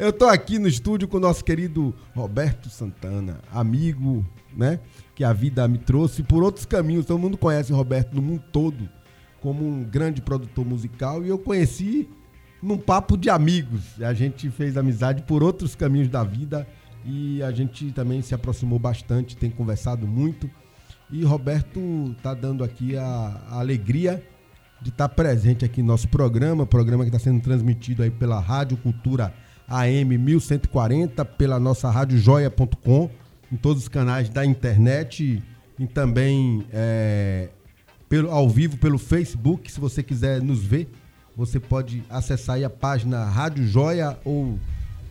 Eu tô aqui no estúdio com o nosso querido Roberto Santana, amigo, né, que a vida me trouxe por outros caminhos. Todo mundo conhece o Roberto no mundo todo como um grande produtor musical, e eu conheci num papo de amigos. A gente fez amizade por outros caminhos da vida e a gente também se aproximou bastante, tem conversado muito. E Roberto tá dando aqui a alegria de estar presente aqui no nosso programa que está sendo transmitido aí pela Rádio Cultura AM 1140, pela nossa radiojoia.com, em todos os canais da internet e também ao vivo pelo Facebook. Se você quiser nos ver, você pode acessar aí a página Rádio Joia ou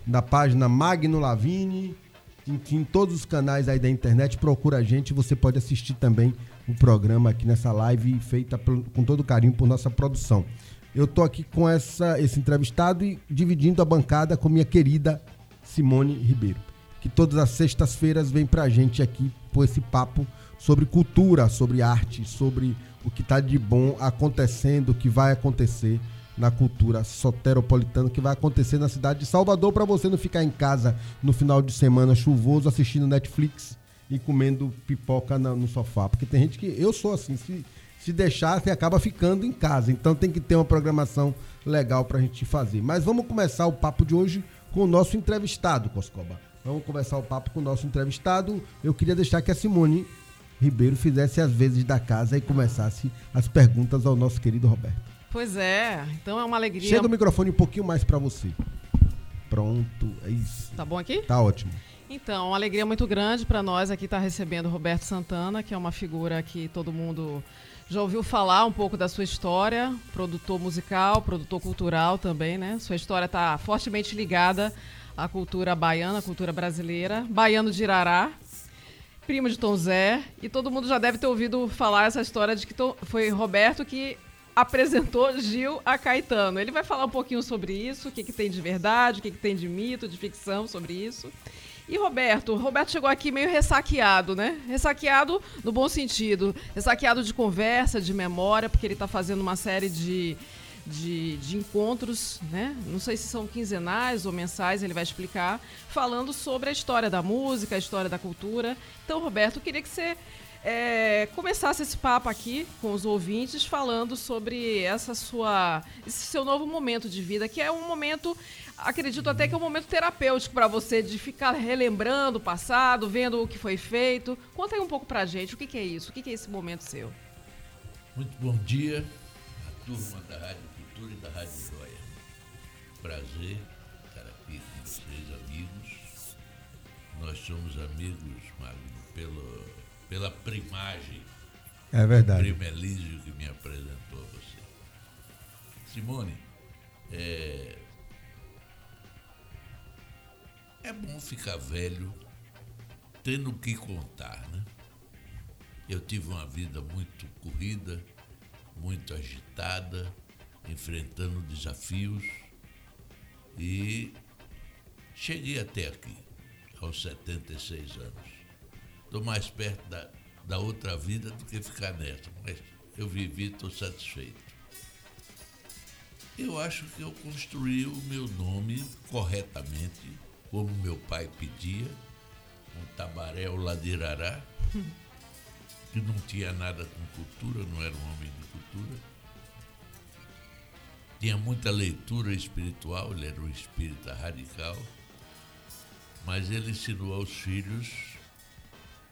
na página Magno Lavini. Enfim, todos os canais aí da internet, procura a gente. Você pode assistir também o programa aqui nessa live feita com todo carinho por nossa produção. Eu tô aqui com esse entrevistado e dividindo a bancada com minha querida Simone Ribeiro, que todas as sextas-feiras vem pra gente aqui por esse papo sobre cultura, sobre arte, sobre o que tá de bom acontecendo, o que vai acontecer na cultura soteropolitana, que vai acontecer na cidade de Salvador, para você não ficar em casa no final de semana chuvoso, assistindo Netflix e comendo pipoca no sofá. Porque tem gente que... Eu sou assim, se deixar, você acaba ficando em casa. Então tem que ter uma programação legal pra gente fazer. Mas vamos começar o papo de hoje com o nosso entrevistado, Coscoba. Vamos começar o papo com o nosso entrevistado. Eu queria deixar que a Simone Ribeiro fizesse as vezes da casa e começasse as perguntas ao nosso querido Roberto. Pois é, então é uma alegria. Chega o microfone um pouquinho mais para você. Pronto, é isso. Tá bom aqui? Tá ótimo. Então, uma alegria muito grande para nós aqui estar recebendo o Roberto Santana, que é uma figura que todo mundo já ouviu falar um pouco da sua história, produtor musical, produtor cultural também, né? Sua história está fortemente ligada à cultura baiana, à cultura brasileira, baiano de Irará, primo de Tom Zé, e todo mundo já deve ter ouvido falar essa história de que foi Roberto que apresentou Gil a Caetano. Ele vai falar um pouquinho sobre isso, o que tem de verdade, o que tem de mito, de ficção sobre isso. E Roberto chegou aqui meio ressaqueado, né? Ressaqueado no bom sentido, ressaqueado de conversa, de memória, porque ele está fazendo uma série de encontros, né? Não sei se são quinzenais ou mensais, ele vai explicar, falando sobre a história da música, a história da cultura. Então, Roberto, eu queria que você começasse esse papo aqui com os ouvintes, falando sobre esse seu novo momento de vida, que é um momento, acredito até que é um momento terapêutico para você, de ficar relembrando o passado, vendo o que foi feito. Conta aí um pouco para a gente, o que é isso, o que é esse momento seu. Muito bom dia a turma da Rádio Cultura e da Rádio Joia. Prazer estar aqui com vocês, amigos. Nós somos amigos, Magno, pela primagem. É verdade. O primo Elísio que me apresentou a você. Simone, é bom ficar velho tendo o que contar, né? Eu tive uma vida muito corrida, muito agitada, enfrentando desafios, e cheguei até aqui, aos 76 anos. Estou mais perto da outra vida do que ficar nessa, mas eu vivi, estou satisfeito. Eu acho que eu construí o meu nome corretamente, como meu pai pedia, um tabaréu lá de Irará, que não tinha nada com cultura, não era um homem de cultura. Tinha muita leitura espiritual, ele era um espírita radical, mas ele ensinou aos filhos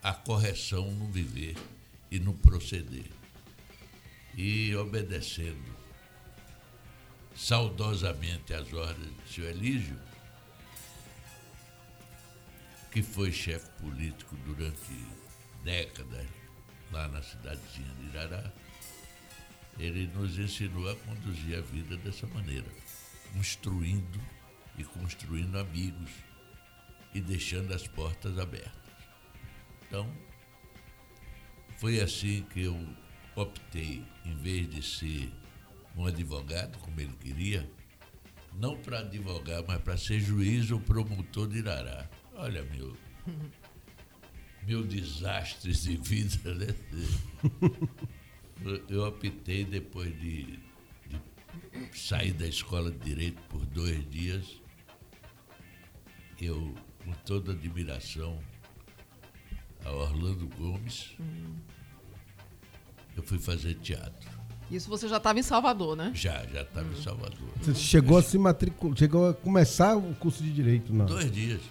a correção no viver e no proceder. E obedecendo saudosamente às ordens do seu Elísio, que foi chefe político durante décadas lá na cidadezinha de Irará, ele nos ensinou a conduzir a vida dessa maneira, instruindo e construindo amigos e deixando as portas abertas. Então, foi assim que eu optei, em vez de ser um advogado, como ele queria, não para advogar, mas para ser juiz ou promotor de Irará. Olha, meu desastre de vida, né? Eu optei, depois de sair da escola de Direito por 2 dias, eu, com toda admiração, a Orlando Gomes, eu fui fazer teatro. Isso você já estava em Salvador, né? Já estava em Salvador. Você chegou a se matricular, chegou a começar o curso de Direito, não? 2 dias.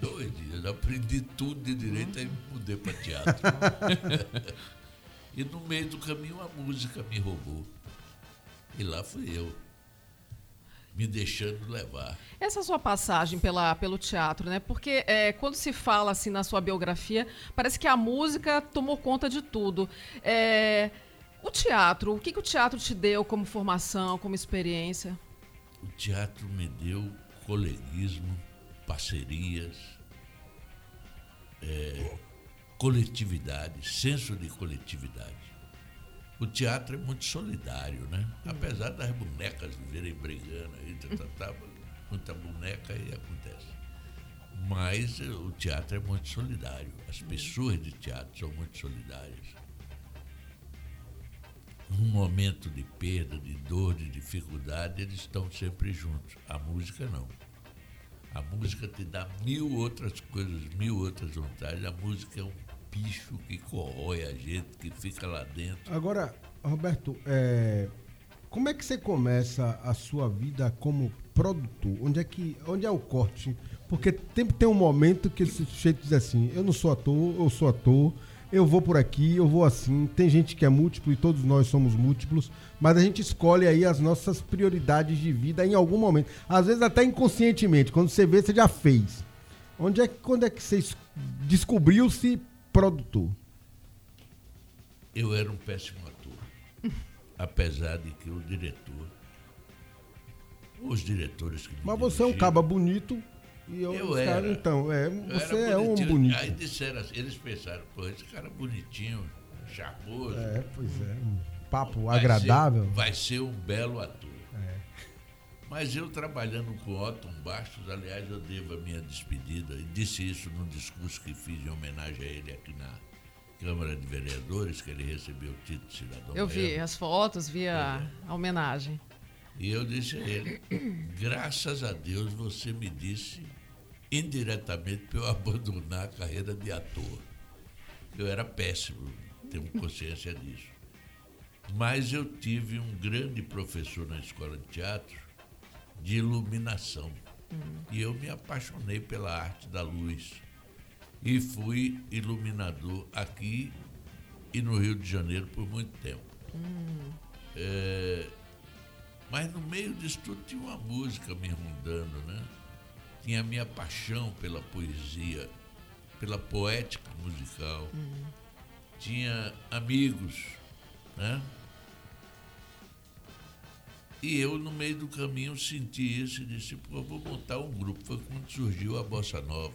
Dois dias. Aprendi tudo de Direito, aí me mudei para teatro. E no meio do caminho a música me roubou. E lá fui eu, me deixando levar. Essa sua passagem pelo teatro, né? Porque quando se fala assim na sua biografia, parece que a música tomou conta de tudo. O teatro, o que o teatro te deu como formação, como experiência? O teatro me deu coleguismo, parcerias, coletividade, senso de coletividade. O teatro é muito solidário, né? Apesar das bonecas viverem brigando, aí, muita boneca e acontece. Mas o teatro é muito solidário. As pessoas de teatro são muito solidárias. Num momento de perda, de dor, de dificuldade, eles estão sempre juntos. A música não. A música te dá 1000 outras coisas, 1000 outras vantagens. A música é um bicho que corrói a gente, que fica lá dentro. Agora, Roberto, como é que você começa a sua vida como produtor? Onde é o corte? Porque tem um momento que esse sujeito diz assim, eu sou ator, eu vou por aqui, eu vou assim. Tem gente que é múltiplo e todos nós somos múltiplos, mas a gente escolhe aí as nossas prioridades de vida em algum momento. Às vezes até inconscientemente, quando você vê, você já fez. Quando é que você descobriu-se produtor? Eu era um péssimo ator, apesar de que o diretor, os diretores que me Mas você dirigiram, é um caba bonito. E eu era. Cara, então, você era é um bonito. Aí disseram assim, eles pensaram, pô, esse cara bonitinho, charmoso. Pois é. Um papo agradável. Vai ser um belo ator. Mas eu trabalhando com Otton Bastos, aliás, eu devo a minha despedida, e disse isso num discurso que fiz em homenagem a ele aqui na Câmara de Vereadores, que ele recebeu o título de cidadão. Eu vi as fotos, vi a homenagem. E eu disse a ele, graças a Deus você me disse indiretamente para eu abandonar a carreira de ator. Eu era péssimo, tenho consciência disso. Mas eu tive um grande professor na escola de teatro de iluminação. E eu me apaixonei pela arte da luz. E fui iluminador aqui e no Rio de Janeiro por muito tempo. Mas no meio disso tudo tinha uma música me rondando, né? Tinha a minha paixão pela poesia, pela poética musical. Tinha amigos, né? E eu, no meio do caminho, senti isso e disse, pô, vou montar um grupo. Foi quando surgiu a Bossa Nova.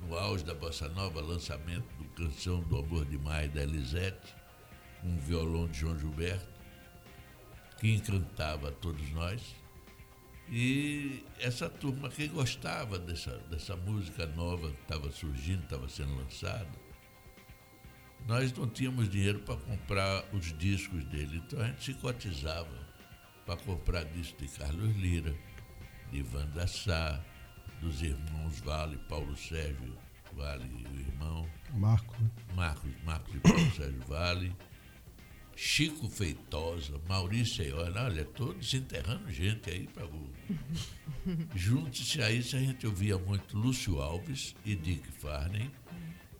No auge da Bossa Nova, lançamento do Canção do Amor Demais, da Elisete, com um violão de João Gilberto, que encantava a todos nós, e essa turma que gostava dessa música nova que estava surgindo, estava sendo lançada. Nós não tínhamos dinheiro para comprar os discos dele, então a gente se cotizava para comprar discos de Carlos Lira, de Wanda Sá, dos irmãos Vale, Paulo Sérgio Vale e o irmão... Marcos e Paulo Sérgio Vale, Chico Feitosa, Maurício Eiora, olha, todos enterrando gente aí para o... Junte-se a isso, a gente ouvia muito Lúcio Alves e Dick Farney,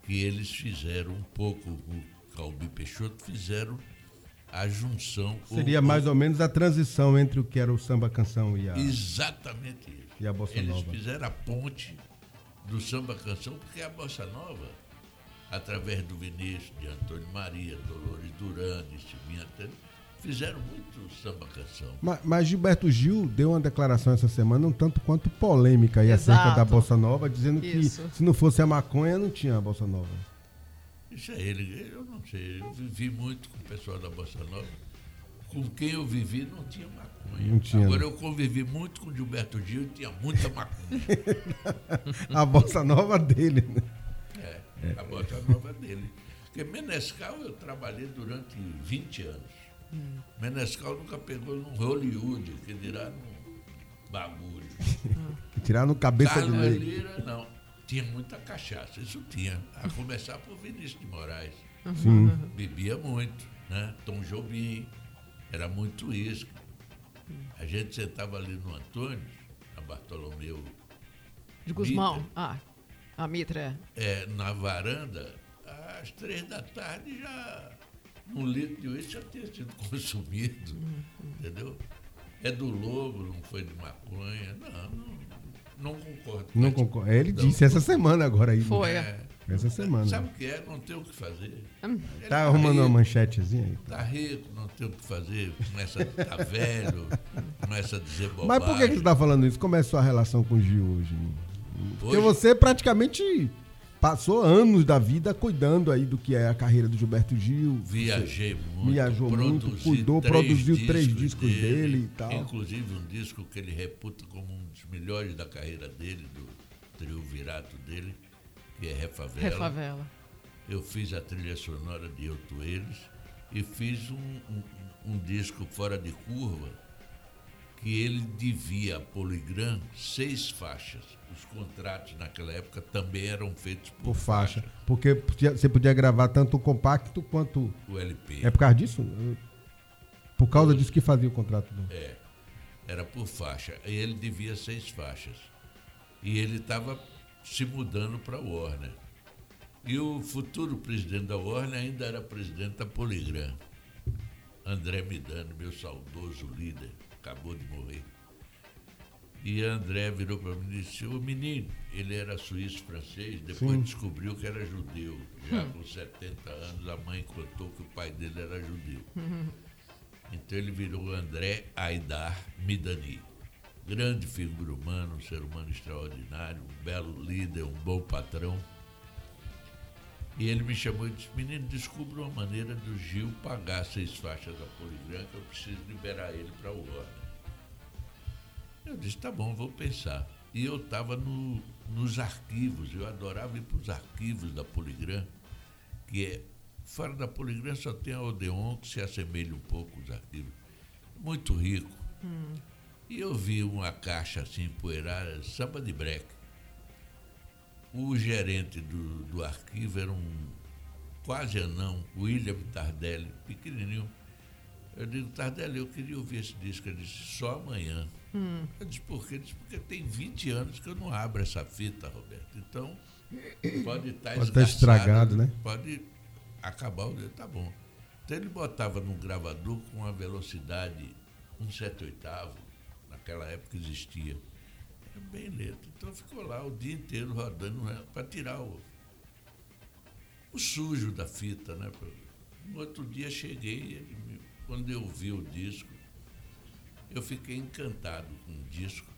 que eles fizeram um pouco, o Calbi Peixoto, fizeram a junção... Seria mais ou menos a transição entre o que era o samba-canção e a... Exatamente isso. E a Bossa Nova. Eles fizeram a ponte do samba-canção, porque a Bossa Nova... através do Vinícius, de Antônio Maria, Dolores Duran, de Cimenta, fizeram muito samba-canção. Mas Gilberto Gil deu uma declaração essa semana, um tanto quanto polêmica, aí acerca da Bossa Nova, dizendo que se não fosse a maconha, não tinha a Bossa Nova. Isso é ele, eu não sei, eu vivi muito com o pessoal da Bossa Nova. Com quem eu vivi, não tinha maconha. Não tinha. Agora eu convivi muito com Gilberto Gil e tinha muita maconha. A Bossa Nova dele, né? A Bossa Nova dele. Porque Menescal eu trabalhei durante 20 anos. Menescal nunca pegou num Hollywood, que dirá num bagulho. Tiraram cabeça Carnaleira, de leite. Carnaleira, não. Tinha muita cachaça, isso tinha. A começar por Vinícius de Moraes. Sim. Bebia muito, né? Tom Jobim, era muito uísque. A gente sentava ali no Antônio, na Bartolomeu... De Guzmão, Mitra. Ah, a Mitra. É, na varanda, às 3 da tarde já... Um litro de uísque já tinha sido consumido, entendeu? É do Lobo, não foi de maconha. Não concordo. Não concordo. Ele disse essa semana agora aí. Foi. Né? É. Essa semana. Sabe o que é? Não tem o que fazer. Tá arrumando rico, uma manchetezinha aí. Tá rico, não tem o que fazer. Começa a tá velho, começa a dizer bobagem. Mas por que você tá falando isso? Como é a sua relação com o Gil hoje? Porque você praticamente... Passou anos da vida cuidando aí do que é a carreira do Gilberto Gil. Viajei muito. Viajou muito, cuidou, produziu 3 discos dele e tal. Inclusive um disco que ele reputa como um dos melhores da carreira dele, do triunvirato dele, que é Refavela. Refavela. Eu fiz a trilha sonora de Eu, Tu, Eles e fiz um disco fora de curva que ele devia à Polygram 6 faixas. Os contratos naquela época também eram feitos por faixa. Porque você podia gravar tanto o compacto quanto... O LP. É por causa disso? Por causa disso que fazia o contrato? Não. É, era por faixa. E ele devia 6 faixas. E ele estava se mudando para a Warner. E o futuro presidente da Warner ainda era presidente da Polygram. André Midani, meu saudoso líder. Acabou de morrer. E André virou para mim e disse, o menino, ele era suíço-francês, depois Sim. descobriu que era judeu. Já com 70 anos, a mãe contou que o pai dele era judeu. Então ele virou André Aidar Midani. Grande figura humana, um ser humano extraordinário, um belo líder, um bom patrão. E ele me chamou e disse, menino, descubra uma maneira do Gil pagar 6 faixas da Polygram, que eu preciso liberar ele para o Warner. Eu disse, tá bom, vou pensar. E eu estava nos arquivos, eu adorava ir para os arquivos da Polygram, que é, fora da Polygram só tem a Odeon, que se assemelha um pouco aos arquivos. Muito rico. E eu vi uma caixa assim, empoeirada, samba de breque. O gerente do arquivo era um quase anão, William Tardelli, pequenininho. Eu digo, Tardelli, eu queria ouvir esse disco. Ele disse, só amanhã. Eu disse, por quê? Ele disse, porque tem 20 anos que eu não abro essa fita, Roberto. Então, pode estar esgarçado. Pode estar estragado, né? Pode acabar o dedo, tá bom. Então, ele botava num gravador com uma velocidade 1/7/8, naquela época existia. Bem lento. Então ficou lá o dia inteiro rodando para tirar o sujo da fita, né? No outro dia cheguei, quando eu vi o disco, eu fiquei encantado com o disco.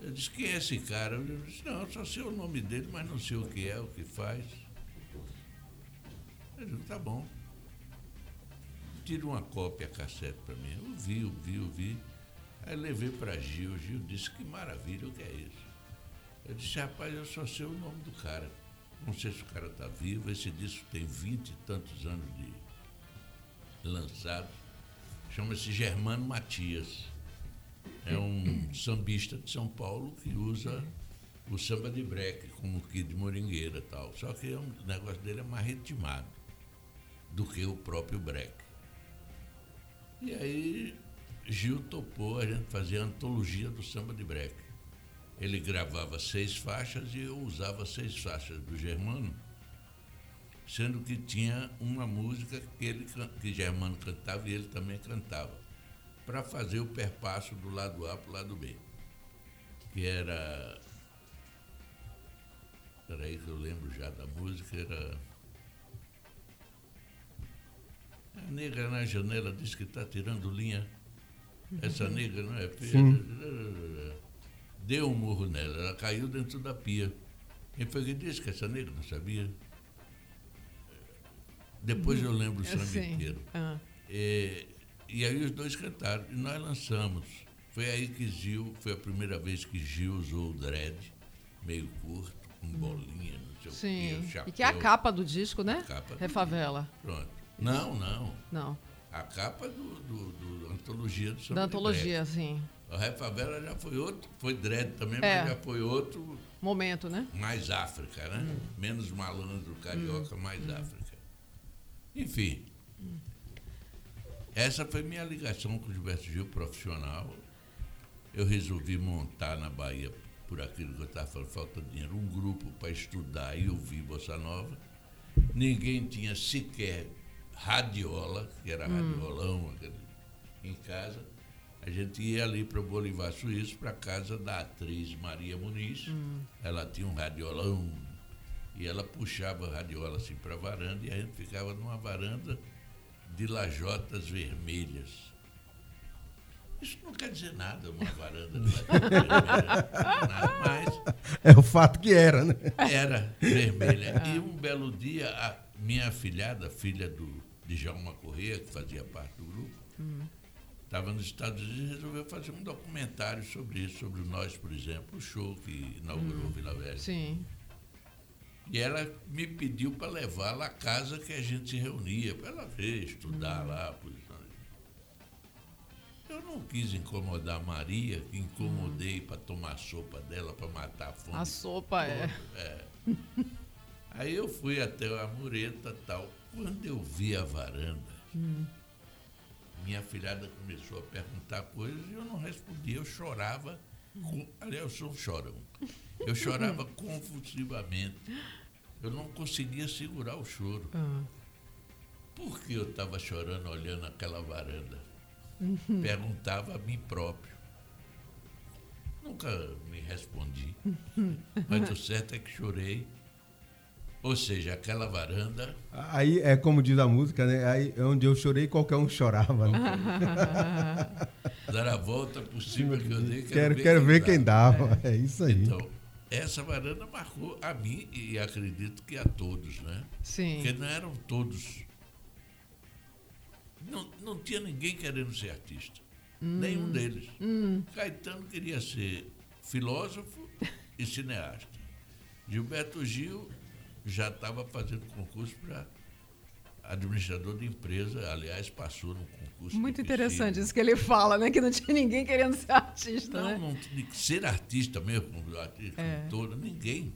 Eu disse, quem é esse cara? Eu disse, não, só sei o nome dele, mas não sei o que é, o que faz. Eu disse, tá bom. Tira uma cópia cassete para mim. Eu vi, ouvi. Aí levei para Gil disse, que maravilha, o que é isso? Eu disse, rapaz, eu só sei o nome do cara. Não sei se o cara está vivo, esse disco tem 20 e tantos anos de lançado. Chama-se Germano Matias. É um sambista de São Paulo que usa o samba de breque, como o Kid Moringueira e tal. Só que o negócio dele é mais ritmado do que o próprio breque. E aí... Gil topou a gente fazer a antologia do samba de breque. Ele gravava 6 faixas e eu usava 6 faixas do Germano, sendo que tinha uma música que Germano cantava e ele também cantava, para fazer o perpasso do lado A para o lado B, que era... Espera aí que eu lembro já da música, era... A negra na janela diz que está tirando linha. Essa negra não é pia. Deu um murro nela, ela caiu dentro da pia. E foi que disse que essa negra não sabia. Depois eu lembro o samba inteiro. E aí os dois cantaram, e nós lançamos. Foi aí que Gil, foi a primeira vez que Gil usou o dread, meio curto, com bolinha, não sei o quê, o chapéu. E que é a capa do disco, né? Refavela. Pronto. Não. A capa da antologia do Samba de Breque. Da antologia, sim. A Raia Favela já foi outro, foi dread também, mas já foi outro... momento, né? Mais África, né? Menos malandro, carioca, mais África. Enfim. Essa foi minha ligação com o Gilberto Gil profissional. Eu resolvi montar na Bahia, por aquilo que eu estava falando, falta de dinheiro, um grupo para estudar e ouvir Bossa Nova. Ninguém tinha sequer radiola, que era radiolão em casa. A gente ia ali para o Bolivar Suíço, para a casa da atriz Maria Muniz. Ela tinha um radiolão e ela puxava a radiola assim para a varanda e a gente ficava numa varanda de lajotas vermelhas. Isso não quer dizer nada, uma varanda de lajotas vermelhas, nada mais. É o fato que era, né? Era vermelha. E um belo dia, a minha afilhada, filha do Djalma Corrêa, que fazia parte do grupo, estava nos Estados Unidos e resolveu fazer um documentário sobre isso, sobre Nós, por exemplo, o show que inaugurou Vila Velha. Sim. E ela me pediu para levá-la à casa que a gente se reunia, para ela ver, estudar lá. Pois. Eu não quis incomodar a Maria, que incomodei para tomar a sopa dela, para matar a fome. A sopa Aí eu fui até a mureta e tal. Quando eu vi a varanda... Minha afilhada começou a perguntar coisas e eu não respondia. Eu chorava. Aliás, eu sou um chorão. Eu chorava convulsivamente. Eu não conseguia segurar o choro. Por que eu estava chorando olhando aquela varanda? Perguntava a mim próprio. Nunca me respondi. Mas o certo é que chorei. Ou seja, aquela varanda... Aí é como diz a música, né? Aí é onde eu chorei, qualquer um chorava. Né? Dar a volta por cima que eu dei, quero ver quem dava. É isso aí. Então, essa varanda marcou a mim e acredito que a todos, né? Sim. Porque não eram todos... Não tinha ninguém querendo ser artista. Nenhum deles. Caetano queria ser filósofo e cineasta. Gilberto Gil... já estava fazendo concurso para administrador de empresa, aliás, passou num concurso. Muito interessante isso que ele fala, né? Que não tinha ninguém querendo ser artista, né? Não, ser artista mesmo, artista todo, ninguém.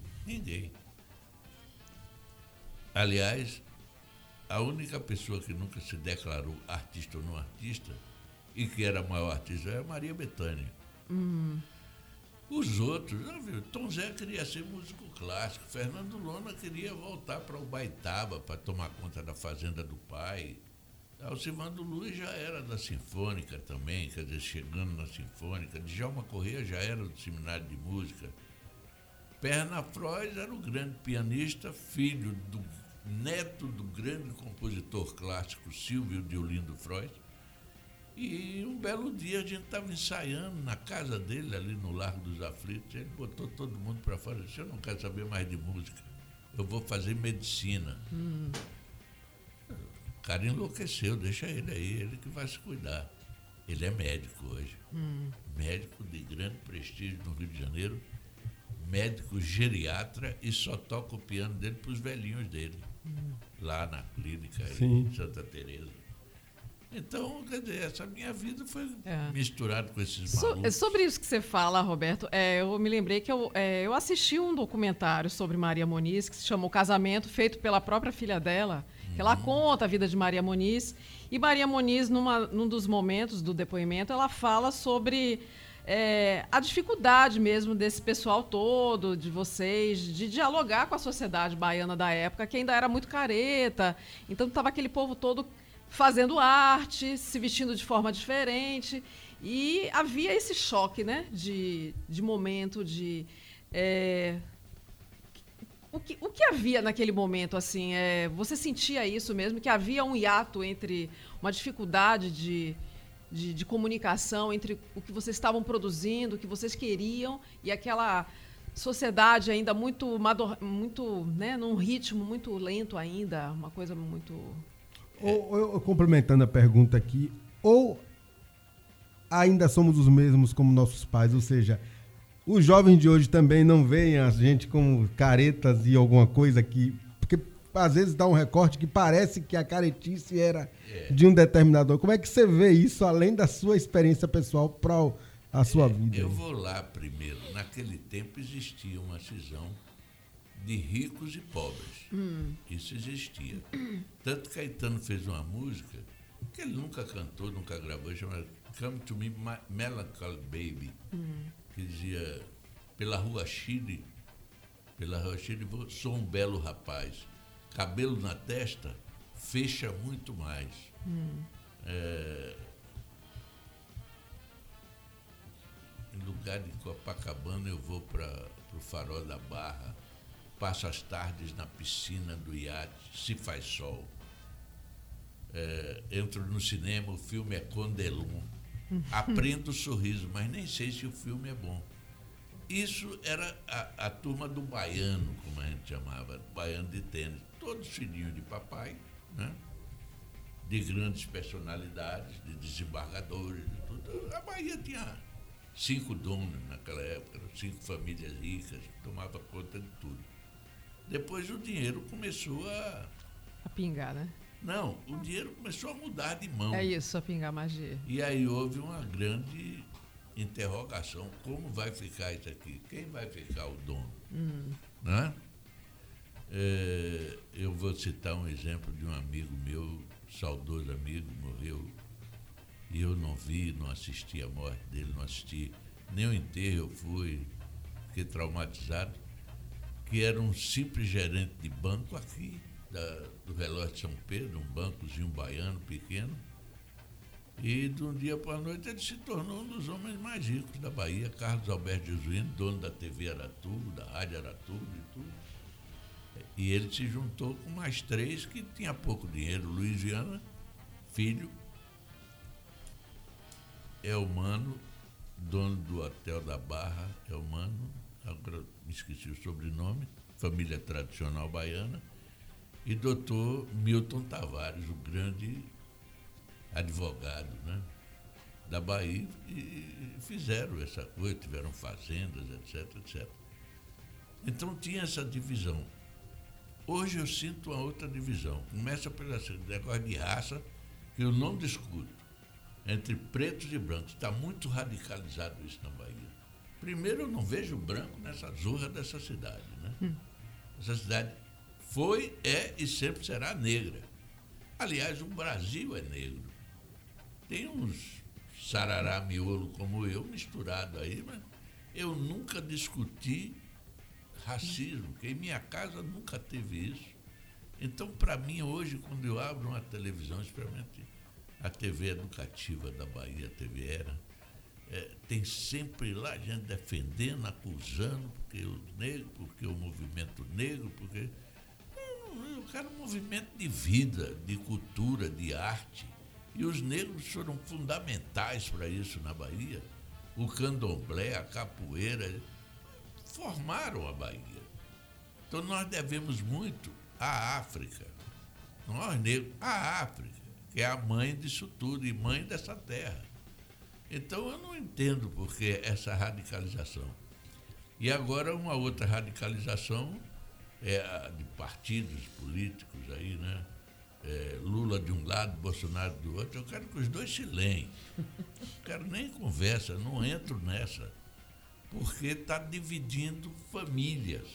Aliás, a única pessoa que nunca se declarou artista ou não artista e que era a maior artista era Maria Bethânia. Os outros, já viu? Tom Zé queria ser músico clássico, Fernando Lona queria voltar para Ubaitaba para tomar conta da fazenda do pai. Alcivando Luiz já era da Sinfônica também, quer dizer, chegando na Sinfônica. Djalma Corrêa já era do Seminário de Música. Pernafróis era o grande pianista, filho do neto do grande compositor clássico Silvio Deolindo Freud. E um belo dia a gente estava ensaiando na casa dele, ali no Largo dos Aflitos. Ele botou todo mundo para fora e disse: eu não quero saber mais de música, eu vou fazer medicina. O cara enlouqueceu, deixa ele aí, ele que vai se cuidar. Ele é médico hoje, médico de grande prestígio no Rio de Janeiro, médico geriatra e só toca o piano dele para os velhinhos dele, lá na clínica em Santa Teresa. Então, quer dizer, essa minha vida foi misturada com esses malucos. Sobre isso que você fala, Roberto, eu me lembrei que eu assisti um documentário sobre Maria Muniz, que se chamou Casamento, feito pela própria filha dela, que ela conta a vida de Maria Muniz. E Maria Muniz, num dos momentos do depoimento, ela fala sobre a dificuldade mesmo desse pessoal todo, de vocês, de dialogar com a sociedade baiana da época, que ainda era muito careta. Então, estava aquele povo todo... fazendo arte, se vestindo de forma diferente. E havia esse choque, né, de momento, de... O que havia naquele momento, assim? Você sentia isso mesmo, que havia um hiato entre uma dificuldade de comunicação entre o que vocês estavam produzindo, o que vocês queriam, e aquela sociedade ainda muito, né, num ritmo muito lento ainda, uma coisa muito... Ou, complementando a pergunta aqui, ou ainda somos os mesmos como nossos pais, ou seja, os jovens de hoje também não veem a gente como caretas e alguma coisa que... Porque às vezes dá um recorte que parece que a caretice era de um determinador. Como é que você vê isso, além da sua experiência pessoal, a sua vida? Eu vou lá primeiro. Naquele tempo existia uma cisão de ricos e pobres. Isso existia. Tanto que Caetano fez uma música que ele nunca cantou, nunca gravou, chamada Come to Me Melancholy Baby, que dizia: pela rua Chile, sou um belo rapaz, cabelo na testa fecha muito mais. Em lugar de Copacabana, eu vou para o Farol da Barra, passo as tardes na piscina do iate, se faz sol. Entro no cinema, o filme é Condelum. Aprendo o sorriso, mas nem sei se o filme é bom. Isso era a turma do baiano, como a gente chamava, baiano de tênis. Todos filhinhos de papai, né? De grandes personalidades, de desembargadores, de tudo. A Bahia tinha 5 donos naquela época, 5 famílias ricas, tomava conta de tudo. Depois o dinheiro começou a pingar, né? Não, o dinheiro começou a mudar de mão. É isso, a pingar magia. E aí houve uma grande interrogação: como vai ficar isso aqui? Quem vai ficar o dono? Né? Eu vou citar um exemplo de um amigo meu, saudoso amigo, morreu, e eu não vi, não assisti a morte dele, não assisti nem o enterro, eu fui, fiquei traumatizado, que era um simples gerente de banco aqui, do Relógio de São Pedro, um bancozinho baiano pequeno, e de um dia para a noite ele se tornou um dos homens mais ricos da Bahia, Carlos Alberto Jesuíno, dono da TV Aratubo, da Rádio Aratubo e tudo. E ele se juntou com mais 3 que tinha pouco dinheiro: Luiz Viana, filho, Elmano, dono do Hotel da Barra, Elmano, agora me esqueci o sobrenome, família tradicional baiana, e doutor Milton Tavares, o grande advogado, né, da Bahia, e fizeram essa coisa, tiveram fazendas, etc, etc. Então tinha essa divisão. Hoje eu sinto uma outra divisão. Começa pelo negócio de raça, que eu não discuto, entre pretos e brancos. Está muito radicalizado isso na Bahia. Primeiro, eu não vejo branco nessa zorra dessa cidade, né? Essa cidade foi, é e sempre será negra. Aliás, o Brasil é negro. Tem uns sarará miolo como eu misturado aí, mas eu nunca discuti racismo, que em minha casa nunca teve isso. Então, para mim, hoje, quando eu abro uma televisão, especialmente a TV educativa da Bahia, a TV Era, tem sempre lá gente defendendo, acusando, porque o negro, porque o movimento negro, porque... Eu quero um movimento de vida, de cultura, de arte. E os negros foram fundamentais para isso na Bahia. O candomblé, a capoeira, formaram a Bahia. Então nós devemos muito à África. Nós negros, à África, que é a mãe disso tudo e mãe dessa terra. Então eu não entendo por que essa radicalização. E agora uma outra radicalização é a de partidos políticos aí, né? Lula de um lado, Bolsonaro do outro. Eu quero que os dois se leem. Não quero nem conversa, não entro nessa. Porque está dividindo famílias.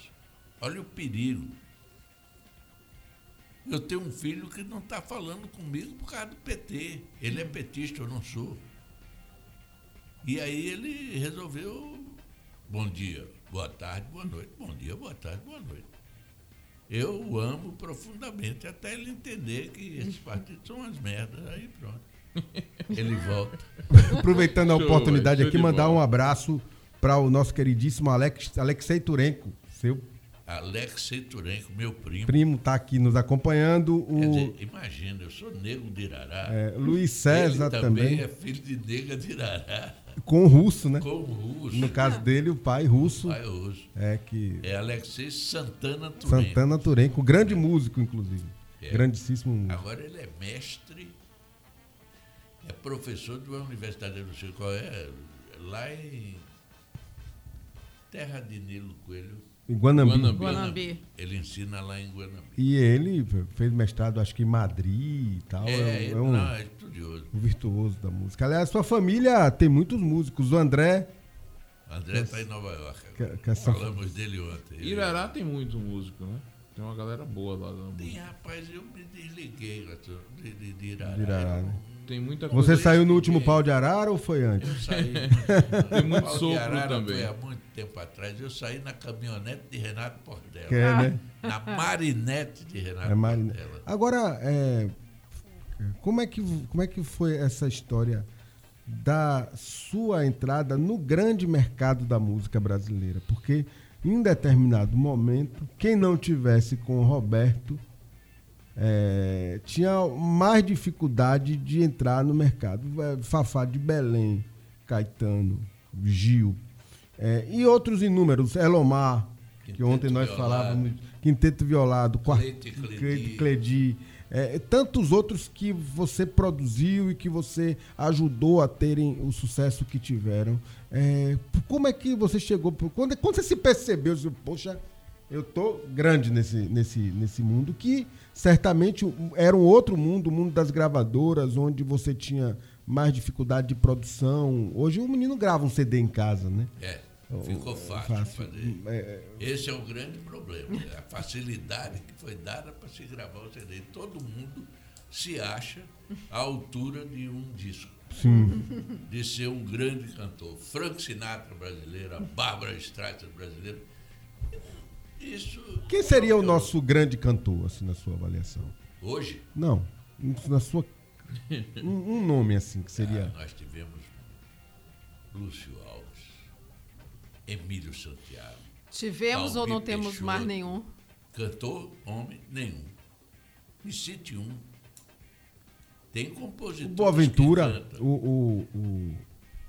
Olha o perigo. Eu tenho um filho que não está falando comigo por causa do PT. Ele é petista, eu não sou. E aí ele resolveu: bom dia, boa tarde, boa noite. Bom dia, boa tarde, boa noite. Eu o amo profundamente, até ele entender que esses partidos são umas merdas. Aí pronto, ele volta. Aproveitando a oportunidade aqui, mandar um abraço para o nosso queridíssimo Alexei Turenko, seu... Alexei Turenko, meu primo. Primo está aqui nos acompanhando. Quer dizer, imagina, eu sou negro de Irará. Luiz César ele também é filho de nega de Irará. Com o russo, né? Com o russo. No caso dele, o pai russo. O pai russo. É Alexei Santana Turenko. Santana Turenko, grande músico, inclusive. Grandíssimo músico. Agora ele é mestre, é professor de uma universidade, não sei qual é, lá em Terra de Nilo Coelho. Em Guanambi. Né? Ele ensina lá em Guanambi. E ele fez mestrado, acho que em Madrid e tal. É estudioso. Um virtuoso da música. Aliás, sua família tem muitos músicos. O André... André está em Nova York. Falamos dele ontem. Irará tem muito músico, né? Tem uma galera boa lá. Tem, rapaz, eu me desliguei de Irará. Né? Tem muita coisa. Você saiu no último pau de arara ou foi antes? Eu saí. Tem muito sopro também. Há muito tempo atrás. Eu saí na caminhonete de Renato Portela. Né? Na marinete de Renato Portela. Agora, como é que foi essa história da sua entrada no grande mercado da música brasileira? Porque em determinado momento, quem não tivesse com o Roberto tinha mais dificuldade de entrar no mercado. Fafá de Belém, Caetano, Gil e outros inúmeros, Elomar, Quinteto, que ontem nós falávamos, Quinteto Violado, Cleide, Cledi, tantos outros que você produziu e que você ajudou a terem o sucesso que tiveram. Como é que você chegou? Quando você se percebeu, você, poxa, eu tô grande nesse mundo, que certamente era um outro mundo, o mundo das gravadoras, onde você tinha mais dificuldade de produção. Hoje o menino grava um CD em casa, né? Ficou fácil fazer. Esse é o grande problema, a facilidade que foi dada para se gravar o CD. Todo mundo se acha à altura de um disco. Sim. De ser um grande cantor. Frank Sinatra brasileira, Bárbara Streisand brasileira. Isso. Quem seria o nosso grande cantor, assim, na sua avaliação? Hoje? Não, na sua... um nome, assim, que seria... nós tivemos Lúcio Alves, Emílio Santiago. Tivemos Almir ou não Peixoto, temos mais nenhum? Cantor, homem, nenhum. Me cite um. Tem compositor. Boaventura, o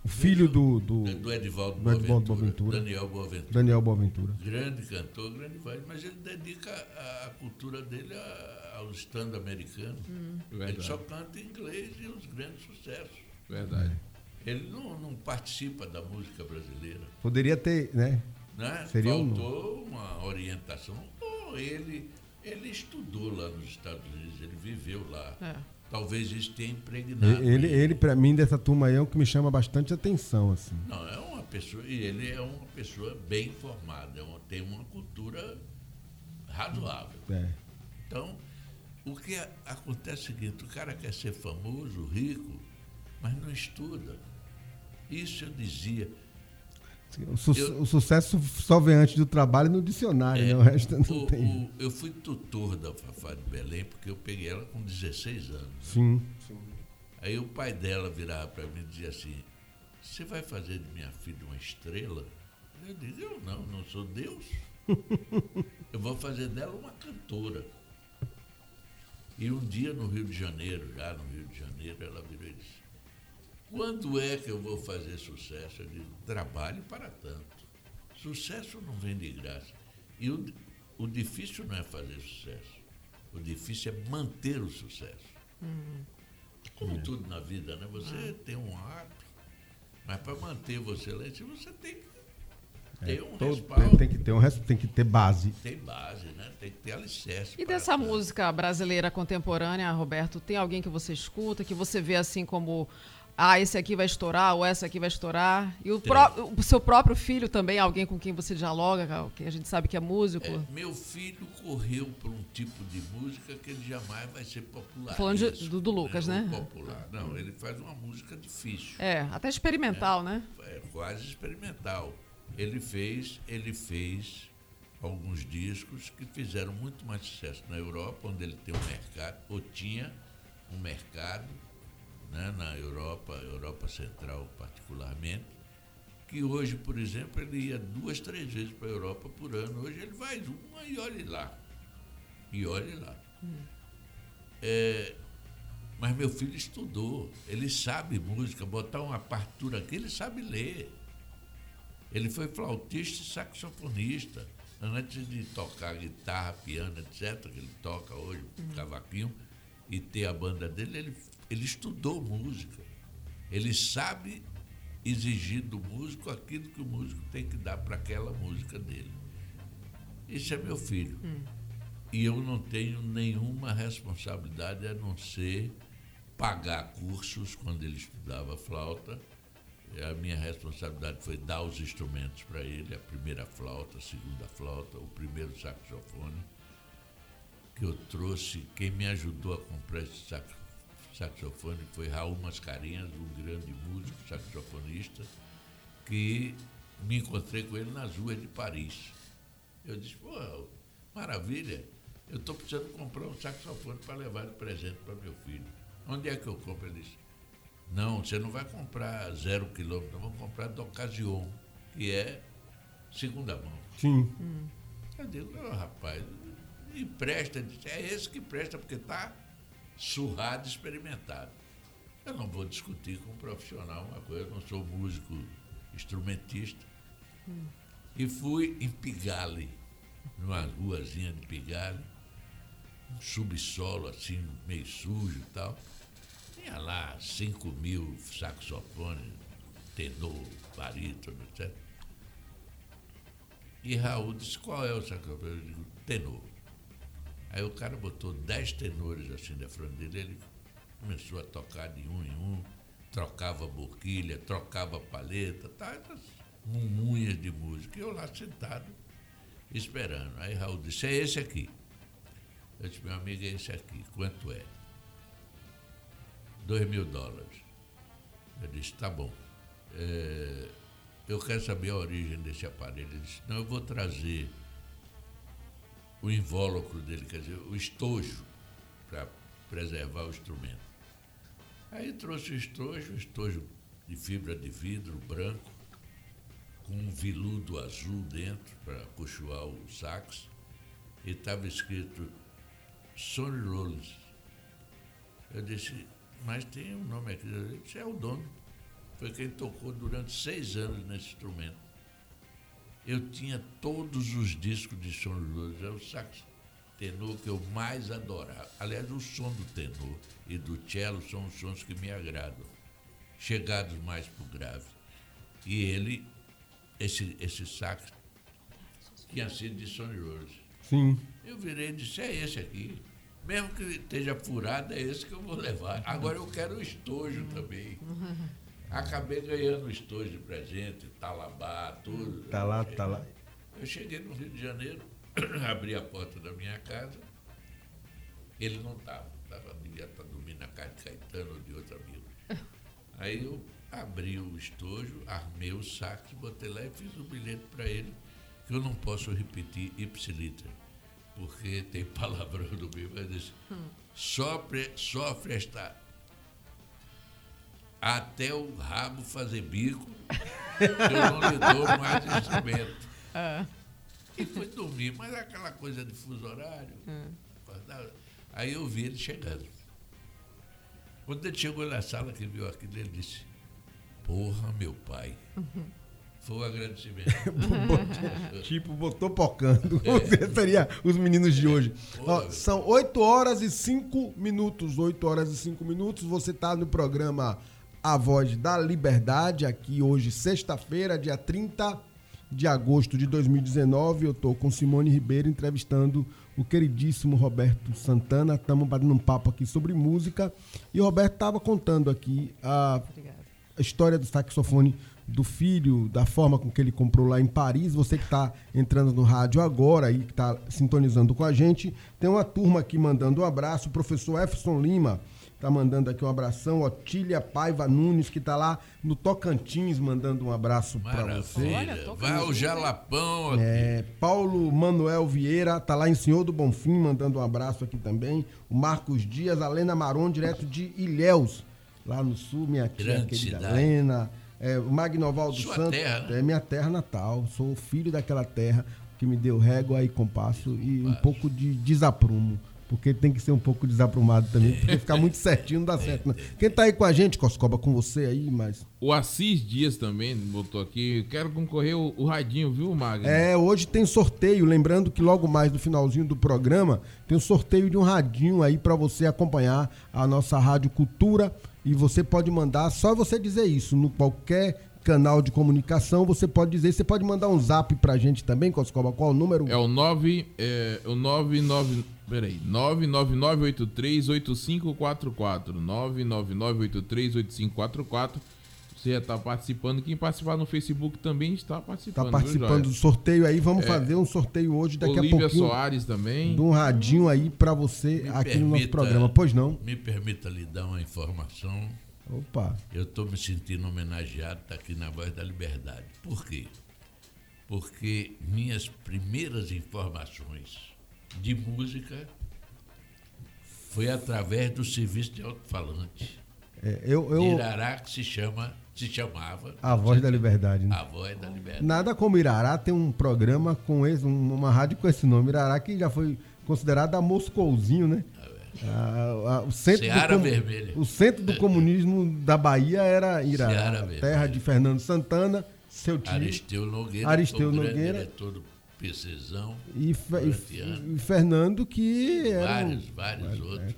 filho do Edivaldo Boaventura. Daniel Boaventura. Grande cantor, grande voz, mas ele dedica a cultura dele ao stand americano. Ele só canta em inglês e os grandes sucessos. Verdade. Ele não participa da música brasileira. Poderia ter, né? Faltou uma orientação. Ele estudou lá nos Estados Unidos, ele viveu lá. Talvez isso tenha impregnado. Ele para mim, dessa turma aí, é o que me chama bastante atenção. Assim. Não, é uma pessoa. E ele é uma pessoa bem formada, tem uma cultura razoável. Então, o que acontece é o seguinte: o cara quer ser famoso, rico, mas não estuda. Isso eu dizia. O sucesso só vem antes do trabalho no dicionário, né? O resto não tem. Eu fui tutor da Fafá de Belém, porque eu peguei ela com 16 anos. Sim. Sim. Aí o pai dela virava para mim e dizia assim: você vai fazer de minha filha uma estrela? Eu disse: eu não sou Deus. Eu vou fazer dela uma cantora. E um dia no Rio de Janeiro, ela virou e disse: quando é que eu vou fazer sucesso? Eu digo: trabalho para tanto. Sucesso não vem de graça. E o difícil não é fazer sucesso. O difícil é manter o sucesso. Como tudo na vida, né? Você tem um hábito, mas para manter você lá, você tem que ter um respaldo. Tem que ter base. Tem base, né? Tem que ter alicerce. E dessa música brasileira contemporânea, Roberto, tem alguém que você escuta, que você vê assim como... esse aqui vai estourar, ou essa aqui vai estourar. E o seu próprio filho também, alguém com quem você dialoga, que a gente sabe que é músico. Meu filho correu por um tipo de música que ele jamais vai ser popular. Falando do Lucas, né? Popular. Não, ele faz uma música difícil. Até experimental, né? Quase experimental. Ele fez alguns discos que fizeram muito mais sucesso na Europa, onde ele tem um mercado, ou tinha um mercado, na Europa Central particularmente, que hoje, por exemplo, ele ia 2-3 vezes para a Europa por ano. Hoje ele vai uma e olhe lá. Mas meu filho estudou, ele sabe música, botar uma partitura aqui, ele sabe ler. Ele foi flautista e saxofonista. Antes de tocar guitarra, piano, etc., que ele toca hoje, cavaquinho, e ter a banda dele, ele estudou música. Ele sabe exigir do músico aquilo que o músico tem que dar para aquela música dele. esse é meu filho. E eu não tenho nenhuma responsabilidade a não ser pagar cursos quando ele estudava flauta. A minha responsabilidade foi dar os instrumentos para ele, a primeira flauta, a segunda flauta, o primeiro saxofone que eu trouxe. Quem me ajudou a comprar esse saxofone foi Raul Mascarenhas, um grande músico, saxofonista, que me encontrei com ele nas ruas de Paris. Eu disse, pô, maravilha, eu estou precisando comprar um saxofone para levar de presente para meu filho. Onde é que eu compro? Ele disse, não, você não vai comprar 0 quilômetro, vamos comprar de ocasião, que é segunda mão. Sim. Eu digo, oh, rapaz, e presta, é esse que presta, porque está surrado, experimentado. Eu não vou discutir com um profissional uma coisa, eu não sou músico instrumentista. E fui em Pigalle, numa ruazinha de Pigalle, um subsolo assim, meio sujo e tal. Tinha lá 5.000 saxofones, tenor, barítono, etc. E Raul disse, qual é o saxofone? Eu digo, tenor. Aí o cara botou 10 tenores assim na frente dele, ele começou a tocar de um em um, trocava boquilha, trocava paleta, tá, essas mumunhas de música. E eu lá sentado, esperando. Aí Raul disse, é esse aqui. Eu disse, meu amigo, é esse aqui, quanto é? $2.000. Eu disse, tá bom. Eu quero saber a origem desse aparelho. Ele disse, não, eu vou trazer o invólucro dele, quer dizer, o estojo, para preservar o instrumento. Aí trouxe o estojo de fibra de vidro branco, com um viludo azul dentro, para acolchoar o sax, e estava escrito Sonny Rollins. Eu disse, mas tem um nome aqui, esse é o dono. Foi quem tocou durante 6 anos nesse instrumento. Eu tinha todos os discos de Sonny Rollins, era o sax tenor que eu mais adorava. Aliás, o som do tenor e do cello são os sons que me agradam, chegados mais para o grave. E ele, esse sax, tinha sido de Sonny Rollins. Sim. Eu virei e disse, é esse aqui. Mesmo que esteja furado, é esse que eu vou levar. Agora eu quero o estojo também. Acabei ganhando o estojo de presente, Talabá, tudo. Tá lá. Eu cheguei no Rio de Janeiro, abri a porta da minha casa, ele não estava, devia estar dormindo na casa de Caetano ou de outro amigo. Aí eu abri o estojo, armei o sax, botei lá e fiz um bilhete para ele, que eu não posso repetir ipsiliter, porque tem palavrão no meio, mas diz, sofre esta até o rabo fazer bico, eu não lhe dou mais instrumento. E foi dormir, mas aquela coisa de fuso horário. Aí eu vi ele chegando. Quando ele chegou na sala, que viu aquilo, ele disse, porra, meu pai. Foi um agradecimento. Tipo, botou pocando. Seria os meninos de hoje. Ó, são 8h05. 8h05. Você está no programa A Voz da Liberdade, aqui hoje, sexta-feira, dia 30 de agosto de 2019. Eu estou com Simone Ribeiro entrevistando o queridíssimo Roberto Santana. Estamos batendo um papo aqui sobre música. E o Roberto estava contando aqui a história do saxofone do filho, da forma com que ele comprou lá em Paris. Você que está entrando no rádio agora e que está sintonizando com a gente, tem uma turma aqui mandando um abraço. O professor Efson Lima está mandando aqui um abração. Otília Paiva Nunes, que está lá no Tocantins, mandando um abraço para você. Olha, vai ao Jalapão. Paulo Manuel Vieira está lá em Senhor do Bonfim, mandando um abraço aqui também. O Marcos Dias, a Lena Maron, direto de Ilhéus, lá no sul, minha tia querida Lena. O Magnovaldo Santos, terra, né? É minha terra natal, sou filho daquela terra que me deu régua e compasso e um pouco de desaprumo, porque tem que ser um pouco desaprumado também, porque ficar muito certinho não dá certo, né? Quem tá aí com a gente, Coscoba, com você aí, mas... O Assis Dias também botou aqui, quero concorrer o radinho, viu, Magno? Hoje tem sorteio, lembrando que logo mais no finalzinho do programa tem um sorteio de um radinho aí para você acompanhar a nossa Rádio Cultura. E você pode mandar, só você dizer isso, no qualquer canal de comunicação, você pode dizer, você pode mandar um zap pra gente também, Coscoba, qual o número? É o 999838544, 999838544. Você já está participando. Quem participar no Facebook também está participando. Está participando do sorteio aí. Vamos fazer um sorteio hoje, daqui Olívia a pouquinho. Olívia Soares também. De um radinho aí para você me aqui permita, no nosso programa. Pois não. Me permita lhe dar uma informação. Opa. Eu estou me sentindo homenageado, está aqui na Voz da Liberdade. Por quê? Porque minhas primeiras informações de música foi através do serviço de alto-falante. Irará, que se chamava A Voz da Liberdade, né? A Voz da Liberdade. Nada como Irará ter um programa com esse, uma rádio com esse nome, Irará, que já foi considerada a Moscouzinho, né? O centro Seara Vermelha. O centro do comunismo da Bahia era Irará, terra de Fernando Santana, seu tio Aristeu Nogueira, diretor do PCzão, e Fernando, que era vários outros.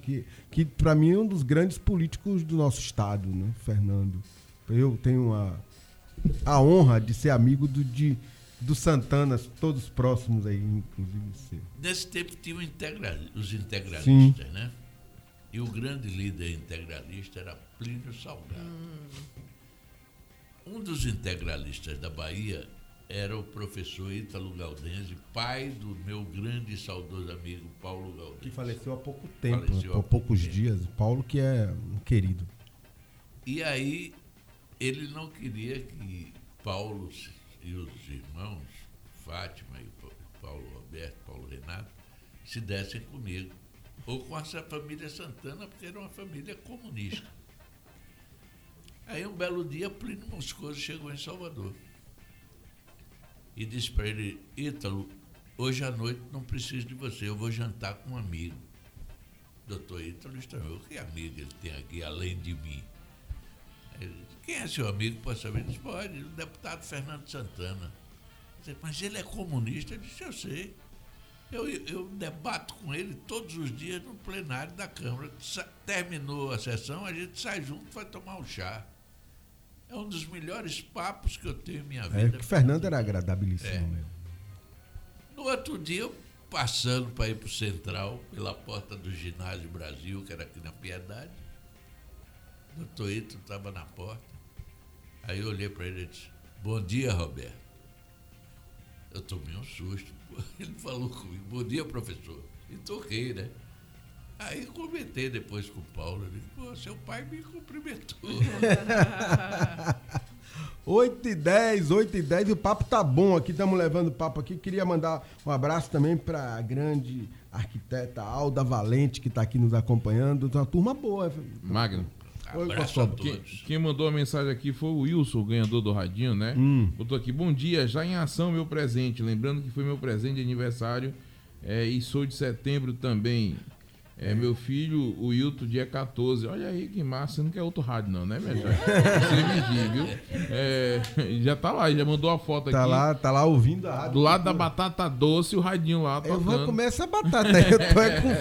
Que para mim é um dos grandes políticos do nosso estado, né, Fernando? Eu tenho a honra de ser amigo do Santana, todos próximos aí, inclusive você. Nesse tempo tinham os integralistas, sim, né? E o grande líder integralista era Plínio Salgado. Um dos integralistas da Bahia era o professor Ítalo Galdense, pai do meu grande e saudoso amigo Paulo Galdense. Que faleceu há pouco tempo, há poucos dias. Paulo, que é um querido. E aí, ele não queria que Paulo e os irmãos, Fátima e Paulo Roberto, Paulo Renato, se dessem comigo, ou com essa família Santana, porque era uma família comunista. Aí, um belo dia, Plínio Moscoso chegou em Salvador e disse para ele: Ítalo, hoje à noite não preciso de você, eu vou jantar com um amigo. Doutor Ítalo estranhou: que amigo ele tem aqui além de mim? Ele disse: quem é seu amigo? Pode saber? Ele disse: pode, o deputado Fernando Santana. Ele disse: mas ele é comunista? Ele disse: eu sei, eu debato com ele todos os dias no plenário da Câmara. Terminou a sessão, a gente sai junto, vai tomar um chá. É um dos melhores papos que eu tenho em minha vida. O Fernando era agradabilíssimo mesmo. No outro dia, eu passando para ir para o Central, pela porta do Ginásio Brasil, que era aqui na Piedade, o doutor Ito estava na porta. Aí eu olhei para ele e disse: bom dia, Roberto. Eu tomei um susto. Ele falou comigo: bom dia, professor. E toquei, né? Aí comentei depois com o Paulo, ele disse: pô, seu pai me cumprimentou. 8h10, o papo tá bom aqui, estamos levando o papo aqui. Queria mandar um abraço também para a grande arquiteta Alda Valente, que está aqui nos acompanhando. Tem uma turma boa. Magno, oi, abraço a todos. Quem mandou a mensagem aqui foi o Wilson, o ganhador do radinho, né? Eu tô aqui: bom dia, já em ação meu presente, lembrando que foi meu presente de aniversário e sou de setembro também. É meu filho, o Hilton, dia 14. Olha aí que massa, você não quer outro rádio não, né, minha gente? Você me diz, viu? Já tá lá, já mandou a foto aqui. Tá lá ouvindo a rádio. Do lado da batata doce, o radinho lá tocando. Eu vou comer essa batata aí, eu tô com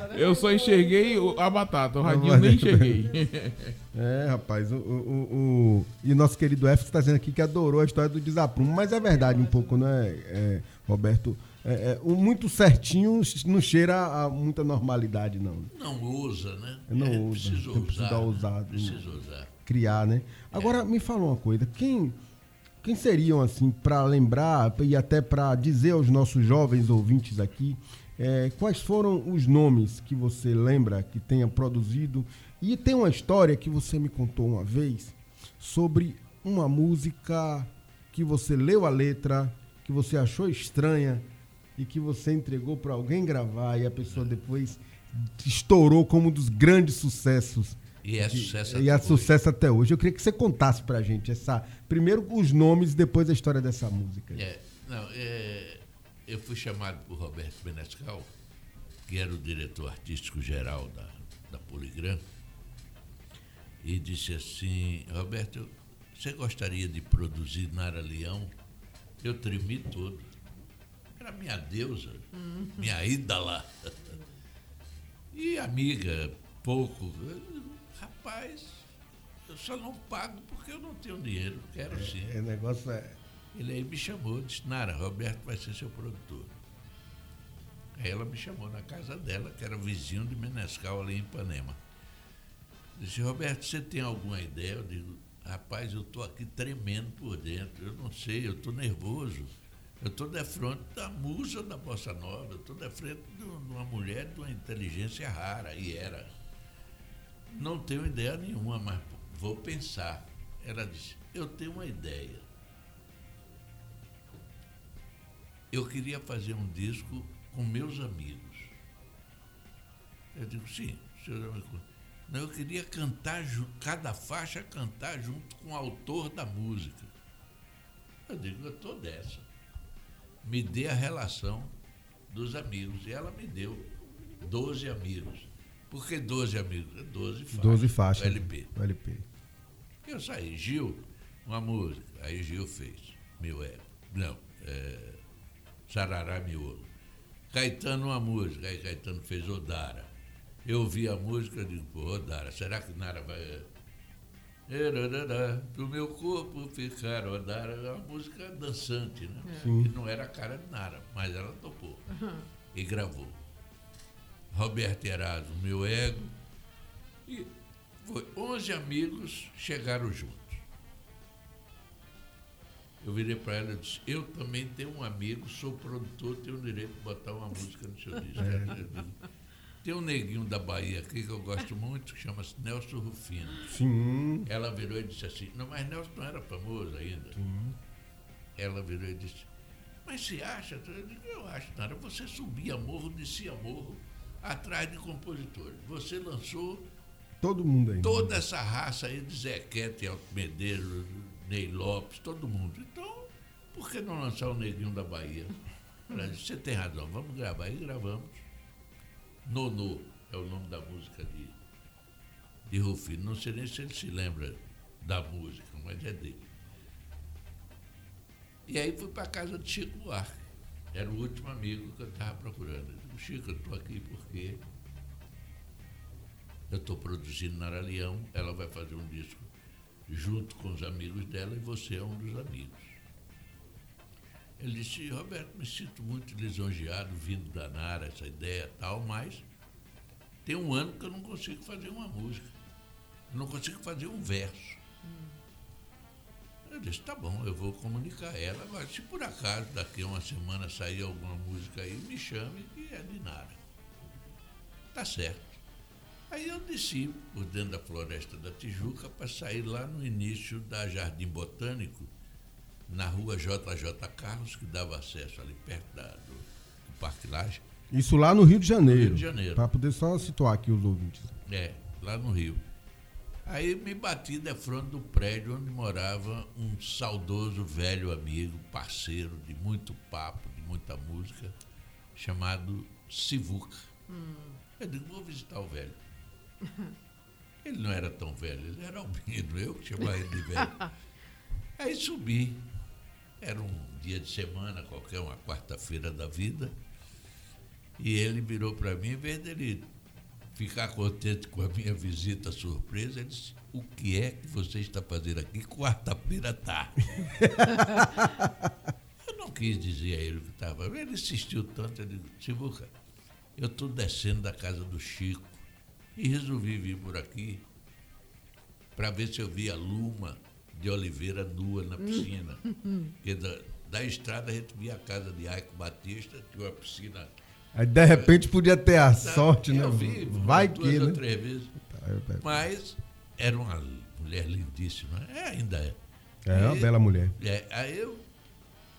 fome. Eu só enxerguei a batata, o radinho eu nem enxerguei. Rapaz, e nosso querido F está dizendo aqui que adorou a história do desaprumo, mas é verdade um pouco, né, Roberto? O muito certinho não cheira a muita normalidade, não. Não ousa, né? Não ousa. Precisa ousar. Criar, né? Agora, me fala uma coisa. Quem seriam, assim, para lembrar e até para dizer aos nossos jovens ouvintes aqui, quais foram os nomes que você lembra que tenha produzido? E tem uma história que você me contou uma vez sobre uma música que você leu a letra, que você achou estranha, e que você entregou para alguém gravar e a pessoa depois estourou como um dos grandes sucessos. E é sucesso até hoje. Eu queria que você contasse para a gente primeiro os nomes e depois a história dessa música. Eu fui chamado por Roberto Menescal, que era o diretor artístico-geral da Poligram, e disse assim: Roberto, você gostaria de produzir Nara Leão? Eu tremi todo. Era minha deusa, minha ídola. E amiga, pouco. Rapaz, eu só não pago porque eu não tenho dinheiro, quero sim. O negócio é... Ele aí me chamou, disse, Nara, Roberto vai ser seu produtor. Aí ela me chamou na casa dela, que era vizinho de Menescal, ali em Ipanema. Disse, Roberto, você tem alguma ideia? Eu digo, rapaz, eu estou aqui tremendo por dentro, eu não sei, eu estou nervoso. Eu estou de frente da musa da Bossa Nova, eu estou de frente de uma mulher de uma inteligência rara, e era. Não tenho ideia nenhuma, mas vou pensar. Ela disse, eu tenho uma ideia. Eu queria fazer um disco com meus amigos. Eu digo, sim, seus amigos. Não, eu queria cantar, cada faixa cantar junto com o autor da música. Eu digo, eu estou dessa. Me dê a relação dos amigos. E ela me deu 12 amigos. Por que 12 amigos? 12 faixas. 12 faixas. LP. LP. Eu saí, Gil, uma música. Aí Gil fez. Sarará Miolo. Caetano, uma música. Aí Caetano fez Odara. Eu ouvi a música e digo, pô, Odara, será que Nara vai... Pro meu corpo ficar Odara, é uma música dançante, né? Sim. E não era a cara de Nara, mas ela topou. E gravou. Roberto Erasmo, Meu Ego. E foi 11 amigos, chegaram juntos. Eu virei para ela e disse, eu também tenho um amigo, sou produtor, tenho o direito de botar uma música no seu disco. Tem um neguinho da Bahia aqui que eu gosto muito, que chama-se Nelson Rufino. Sim. Ela virou e disse assim, não, mas Nelson não era famoso ainda. Sim. Ela virou e disse, mas você acha? Eu digo, eu acho, Nara, você subia morro, descia morro, atrás de compositores. Você lançou todo mundo aí, toda essa raça aí de Zequete, Alto Medeiros, Ney Lopes, todo mundo. Então, por que não lançar o neguinho da Bahia? Ela disse, você tem razão, vamos gravar. E gravamos. Nonô é o nome da música de Rufino. Não sei nem se ele se lembra da música, mas é dele. E aí fui para a casa de Chico Buarque. Era o último amigo que eu estava procurando. Eu digo, Chico, eu estou aqui porque eu estou produzindo Nara Leão. Ela vai fazer um disco junto com os amigos dela e você é um dos amigos. Ele disse, Roberto, me sinto muito lisonjeado vindo da Nara, essa ideia e tal, mas tem um ano que eu não consigo fazer uma música. Eu não consigo fazer um verso. Eu disse, tá bom, eu vou comunicar a ela. Agora, se por acaso daqui a uma semana sair alguma música aí, me chame, que é de Nara. Tá certo. Aí eu desci por dentro da Floresta da Tijuca para sair lá no início da Jardim Botânico, na rua JJ Carlos, que dava acesso ali perto do Parque Laje. Isso lá no Rio de Janeiro. Rio de Janeiro. Para poder só situar aqui os ouvintes. É, lá no Rio. Aí me bati de frente do prédio onde morava um saudoso velho amigo, parceiro de muito papo, de muita música, chamado Sivuca. Eu digo, vou visitar o velho. Ele não era tão velho, ele era albino, eu que chamava ele de velho. Aí subi. Era um dia de semana qualquer, uma quarta-feira da vida, e ele virou para mim, em vez dele ficar contente com a minha visita surpresa, ele disse, o que é que você está fazendo aqui quarta-feira à tarde? Eu não quis dizer a ele o que estava. Ele insistiu tanto, ele disse, Sivuca, eu estou descendo da casa do Chico e resolvi vir por aqui para ver se eu via Luma de Oliveira nua na piscina. Porque da estrada a gente via a casa de Aico Batista, tinha uma piscina. Aí de repente podia ter a sorte, né? Eu vi, vai duas ou três vezes. Mas era uma mulher lindíssima. Ainda é. É uma bela mulher. Aí eu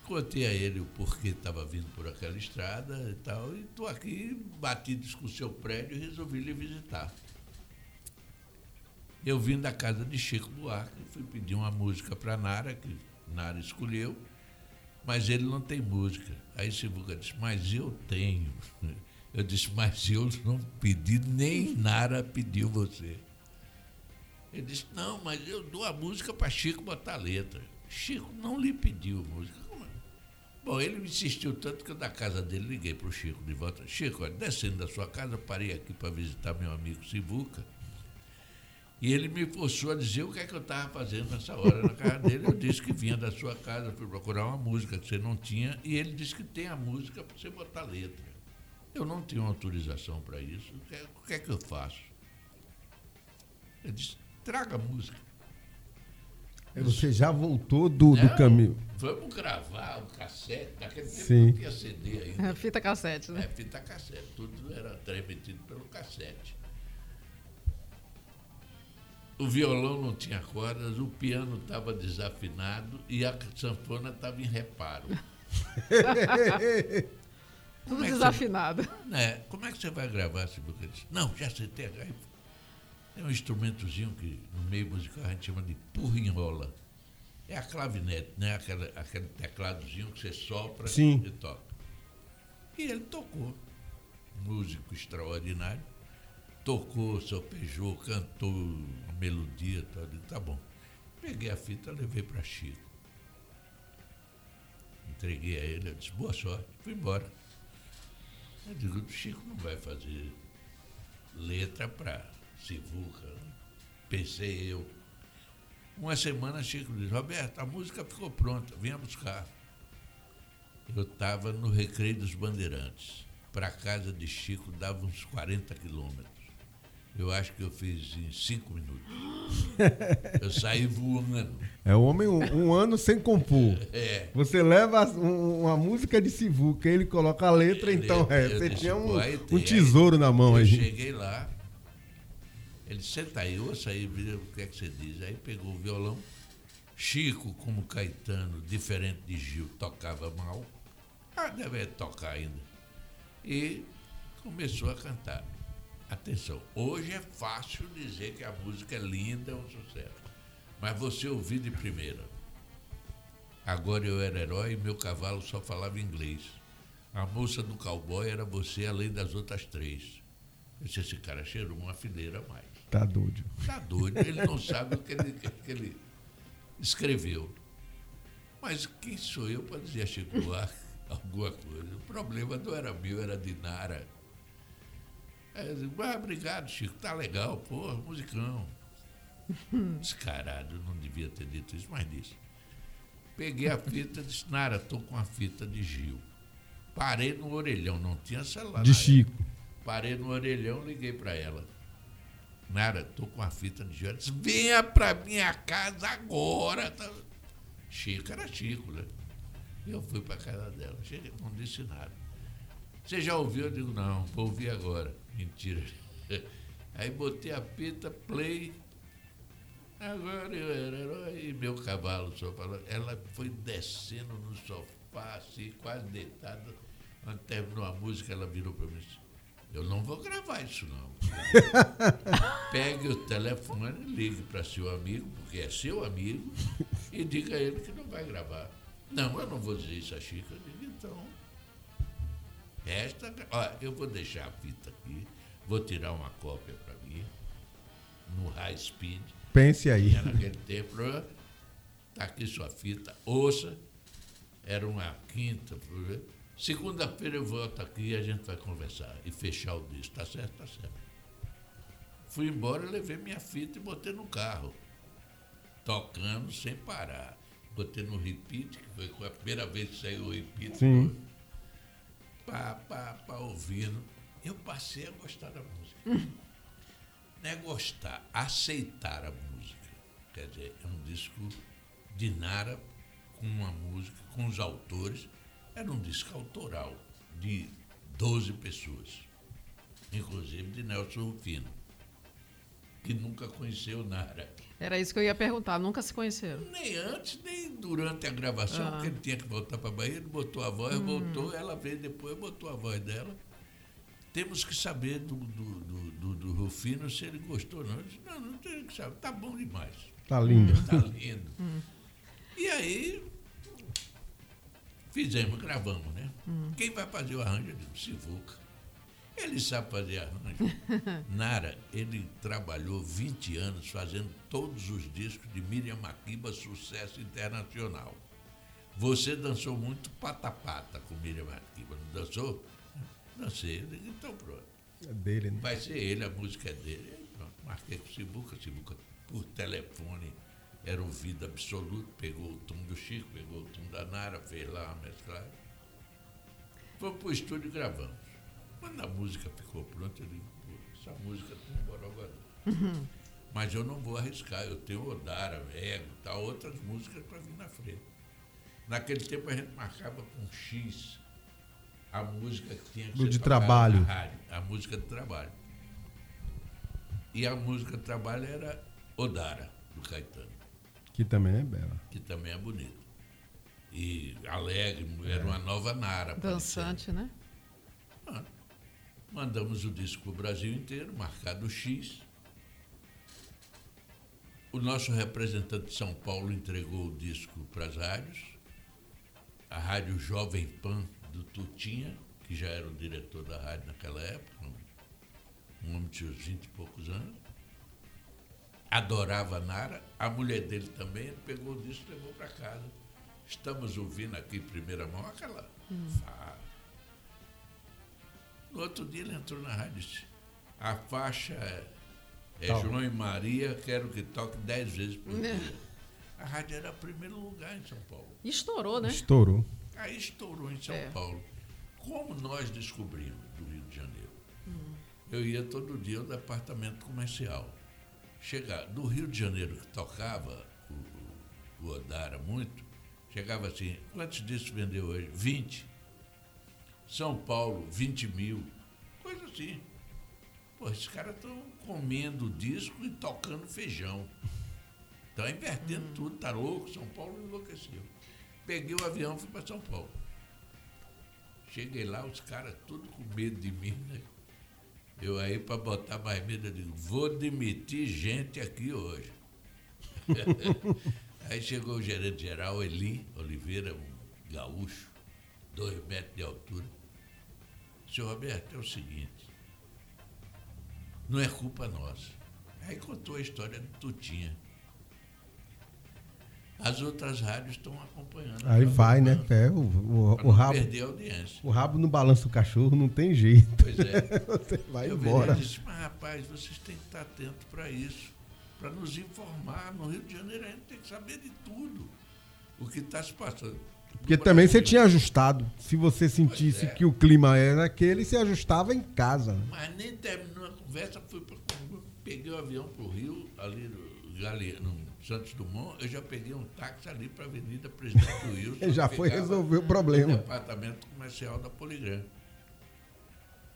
contei a ele o porquê estava vindo por aquela estrada e tal. E estou aqui batidos com o seu prédio e resolvi lhe visitar. Eu vim da casa de Chico Buarque, fui pedir uma música para Nara, que Nara escolheu, mas ele não tem música. Aí Sivuca disse, mas eu tenho. Eu disse, mas eu não pedi, nem Nara pediu você. Ele disse, não, mas eu dou a música para Chico botar a letra. Chico não lhe pediu música. Como é? Bom, ele me insistiu tanto que eu da casa dele liguei para o Chico de volta. Chico, olha, descendo da sua casa, parei aqui para visitar meu amigo Sivuca. E ele me forçou a dizer o que é que eu estava fazendo nessa hora na casa dele. Eu disse que vinha da sua casa, fui procurar uma música que você não tinha, e ele disse que tem a música para você botar letra. Eu não tenho autorização para isso. O que é que eu faço? Ele disse, traga a música. Você já voltou do caminho. Vamos gravar o cassete. Naquele tempo não tinha CD ainda. É, fita cassete, né? É, fita cassete. Tudo era transmitido pelo cassete. O violão não tinha cordas, o piano estava desafinado e a sanfona estava em reparo. Tudo desafinado. Como é que você vai gravar esse bocadinho? Não, já sei ter. É um instrumentozinho que no meio musical a gente chama de purrinhola. É a clavinete, né? Aquele tecladozinho que você sopra e toca. E ele tocou. Músico extraordinário. Tocou, solfejou, cantou a melodia, tá bom. Peguei a fita, levei para Chico. Entreguei a ele, eu disse, boa sorte, fui embora. Eu digo, o Chico não vai fazer letra para Sivuca, né? Pensei eu. Uma semana Chico disse, Roberto, a música ficou pronta, venha buscar. Eu estava no Recreio dos Bandeirantes. Para a casa de Chico dava uns 40 quilômetros. Eu acho que eu fiz em 5 minutos. Eu saí voando. É o homem um ano sem compor. É. Você leva uma música de Sivuca, ele coloca a letra, então você tinha um tesouro na mão. Eu cheguei lá, ele disse, senta aí, ouça aí, o que é que você diz? Aí pegou o violão. Chico, como Caetano, diferente de Gil, tocava mal. Ah, deve tocar ainda. E começou a cantar. Atenção, hoje é fácil dizer que a música é linda, é um sucesso. Mas você ouviu de primeira. Agora eu era herói e meu cavalo só falava inglês. A moça do cowboy era você, além das outras 3. Esse cara cheirou uma fileira a mais. Tá doido. Ele não sabe o que ele escreveu. Mas quem sou eu para dizer a Chico Buarque alguma coisa? O problema não era meu, era de Nara. Aí eu digo, ah, obrigado, Chico, tá legal, porra, musicão. Descarado, não devia ter dito isso, mas disse. Peguei a fita, disse, Nara, tô com a fita de Gil. Parei no orelhão, não tinha celular. De Chico. Parei no orelhão, liguei para ela. Nara, tô com a fita de Gil. Ela disse, venha pra minha casa agora. Chico era Chico, né? Eu fui para a casa dela, cheguei, não disse nada. Você já ouviu? Eu digo, não, vou ouvir agora. Mentira. Aí botei a fita, play. Agora eu era herói e meu cavalo só falou. Ela foi descendo no sofá, assim, quase deitada. Quando terminou a música, ela virou para mim e disse, eu não vou gravar isso, não. Pegue o telefone, ligue para seu amigo, porque é seu amigo, e diga a ele que não vai gravar. Não, eu não vou dizer isso a Chico. Eu digo, então, olha, eu vou deixar a fita aqui, vou tirar uma cópia para mim, no high speed. Pense aí. Naquele tempo, tá aqui sua fita, ouça, era uma quinta. Segunda-feira eu volto aqui e a gente vai conversar e fechar o disco. Tá certo? Tá certo. Fui embora, levei minha fita e botei no carro, tocando sem parar. Botei no repeat, que foi a primeira vez que saiu o repeat. Sim. Pá, ouvindo. Eu passei a gostar da música. Não é gostar, aceitar a música. Quer dizer, é um disco de Nara com uma música, com os autores. Era um disco autoral de 12 pessoas, inclusive de Nelson Rufino, que nunca conheceu Nara. Era isso que eu ia perguntar, nunca se conheceram? Nem antes, nem durante a gravação, porque ele tinha que voltar para a Bahia, ele botou a voz, voltou, ela veio depois, botou a voz dela. Temos que saber do Rufino se ele gostou ou não. Eu disse, não tem que saber, tá bom demais. Tá lindo. E aí, gravamos, né? Quem vai fazer o arranjo? Eu digo, Sivuca. Ele sabe fazer arranjo. Nara, ele trabalhou 20 anos fazendo todos os discos de Miriam Makeba, sucesso internacional. Você dançou muito pata-pata com Miriam Makeba, não dançou? Dancei. Então pronto. É dele, né? Vai ser ele, a música é dele. Pronto. marquei com o Sibuca, Sibuca por telefone era um ouvido absoluto, pegou o tom do Chico, pegou o tom da Nara, fez lá a metragem. Foi pro estúdio e gravamos. Quando a música ficou pronta, eu digo, essa música tem um borogodó. Uhum. Mas eu não vou arriscar, eu tenho Odara, Vego, tal, outras músicas para vir na frente. Naquele tempo a gente marcava com X a música que tinha que ser de trabalho. Na rádio, a música de trabalho. E a música de trabalho era Odara, do Caetano. Que também é bela. Que também é bonita. E alegre, era uma nova Nara. Dançante, aparecendo, né? Ah, mandamos o disco para o Brasil inteiro, marcado X. O nosso representante de São Paulo entregou o disco para as rádios. A rádio Jovem Pan do Tutinha, que já era o diretor da rádio naquela época, um homem de uns 20 e poucos anos, adorava a Nara, a mulher dele também, ele pegou o disco e levou para casa. Estamos ouvindo aqui em primeira mão aquela fala. No outro dia ele entrou na rádio e disse, a faixa é João e Maria, quero que toque 10 vezes por dia. A rádio era o primeiro lugar em São Paulo. Estourou, né? Estourou. Aí estourou em São Paulo. Como nós descobrimos do Rio de Janeiro? Eu ia todo dia ao departamento comercial. Chegar do Rio de Janeiro, que tocava o Odara muito, chegava assim, quantos discos vendeu hoje? 20. São Paulo, 20.000. Coisa assim. Pô, esses caras estão comendo disco e tocando feijão. Estão invertendo tudo, tá louco, São Paulo enlouqueceu. Peguei o avião e fui para São Paulo. Cheguei lá, os caras tudo com medo de mim, né? Eu aí, para botar mais medo, eu digo, vou demitir gente aqui hoje. Aí chegou o gerente-geral, Eli Oliveira, um gaúcho, 2 metros de altura. Senhor Roberto, é o seguinte, não é culpa nossa. Aí contou a história do Tutinha. As outras rádios estão acompanhando. Aí vai, né? É, o rabo. Perder a audiência. O rabo no balanço do cachorro não tem jeito. Pois é. Você vai embora. Eu disse, mas rapaz, vocês têm que estar atentos para isso, para nos informar. No Rio de Janeiro a gente tem que saber de tudo o que está se passando. Porque também você tinha ajustado. Se você sentisse que o clima era aquele, você ajustava em casa. Mas nem terminou a conversa, fui para peguei o avião para o Rio, ali no Santos Dumont, eu já peguei um táxi ali para a Avenida Presidente Wilson. Já foi resolver o problema. No departamento comercial da Poligram.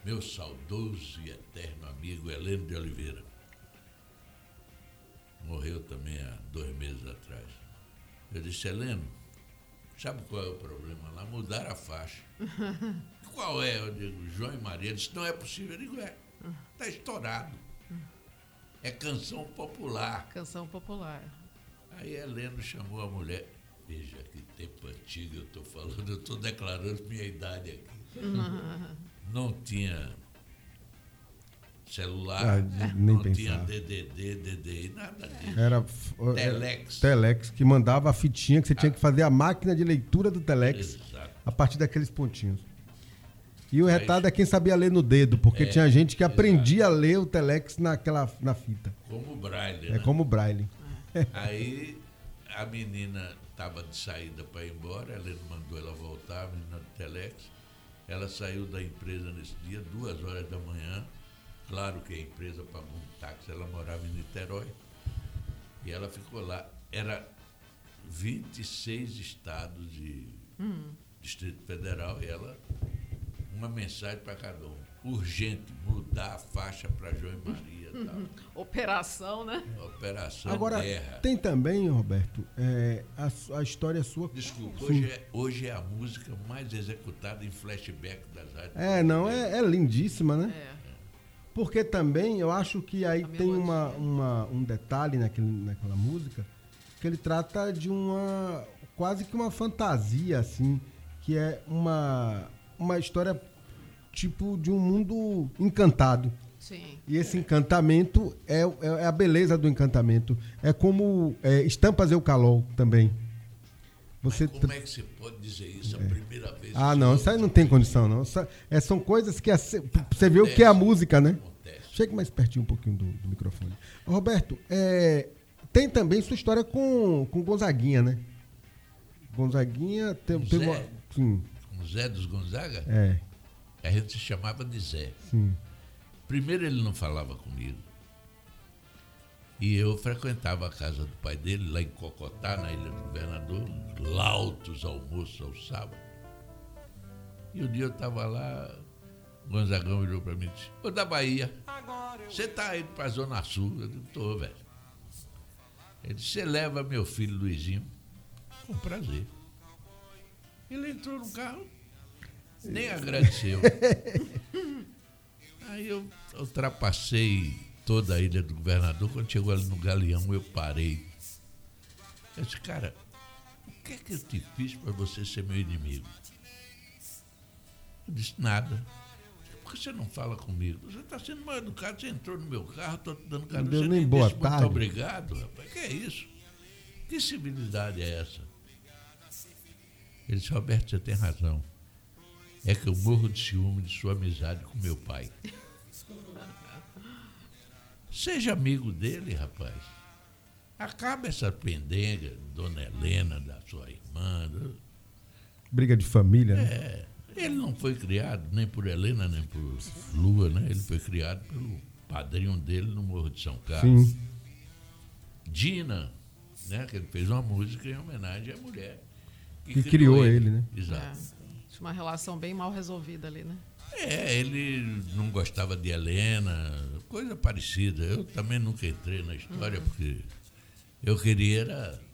Meu saudoso e eterno amigo Heleno de Oliveira. Morreu também há 2 meses atrás. Eu disse, Heleno, sabe qual é o problema lá? Mudaram a faixa. Qual é? Eu digo, João e Maria. Ele disse, não é possível. Eu digo, está estourado. É canção popular. Canção popular. Aí Heleno chamou a mulher. Veja que tempo antigo eu estou falando, eu estou declarando minha idade aqui. Não tinha celular, não tinha DDD, DDI, nada disso. Era Telex. Telex, que mandava a fitinha, que você tinha que fazer a máquina de leitura do Telex. Exato. A partir daqueles pontinhos. E o retardo é quem sabia ler no dedo, porque tinha gente que aprendia a ler o Telex na fita. Como o Braille, né? É como o Braille. Aí a menina estava de saída para ir embora, ela mandou ela voltar, a menina do Telex. Ela saiu da empresa nesse dia, 2h00 da manhã. Claro que a empresa pagou um táxi, ela morava em Niterói. E ela ficou lá. Era 26 estados e Distrito Federal e ela... Uma mensagem para cada um. Urgente, mudar a faixa para João e Maria. Tal. Operação, né? Operação Agora, Terra. Tem também, Roberto, a história sua... Desculpa, hoje é a música mais executada em flashback das rádios. É lindíssima, né? Porque também, eu acho que aí tem um detalhe naquela música, que ele trata de quase que uma fantasia, assim, que é uma história tipo de um mundo encantado. Sim. E esse encantamento é a beleza do encantamento. É como Estampas Eucalol também. Mas como é que você pode dizer isso a primeira vez? Ah, não, isso aí não tem condição, não. São coisas que... Você vê o que é a música, né? Acontece. Chegue mais pertinho um pouquinho do microfone. Roberto, tem também sua história com Gonzaguinha, né? Gonzaguinha teve uma... Sim. O Zé dos Gonzaga? É. A gente se chamava de Zé. Sim. Primeiro ele não falava comigo. E eu frequentava a casa do pai dele, lá em Cocotá, na Ilha do Governador, lautos almoços ao sábado. E um dia eu estava lá, o Gonzagão olhou para mim e disse: "Ô, da Bahia, você está indo para a Zona Sul?" Eu digo: "Tô, velho." Ele disse: "Você leva meu filho Luizinho?" "Com prazer." Ele entrou no carro, nem agradeceu. Aí eu ultrapassei toda a Ilha do Governador. Quando chegou ali no Galeão, eu parei. Eu disse: "Cara, o que é que eu te fiz para você ser meu inimigo?" Eu disse: "Nada." "Por que você não fala comigo?" "Você está sendo mal educado, você entrou no meu carro, estou te dando carinho, você nem disse muito obrigado, rapaz. Que é isso? Que civilidade é essa?" Ele disse: "Roberto, você tem razão. É que eu morro de ciúme de sua amizade com meu pai." "Seja amigo dele, rapaz. Acaba essa pendenga, Dona Helena, da sua irmã." Briga de família, né? Ele não foi criado nem por Helena, nem por Lua, né? Ele foi criado pelo padrinho dele no Morro de São Carlos. Sim. Dina, né? Que ele fez uma música em homenagem à mulher. Que criou ele, né? Exato. Tinha uma relação bem mal resolvida ali, né? Ele não gostava de Helena, coisa parecida. Eu também nunca entrei na história, porque eu queria era...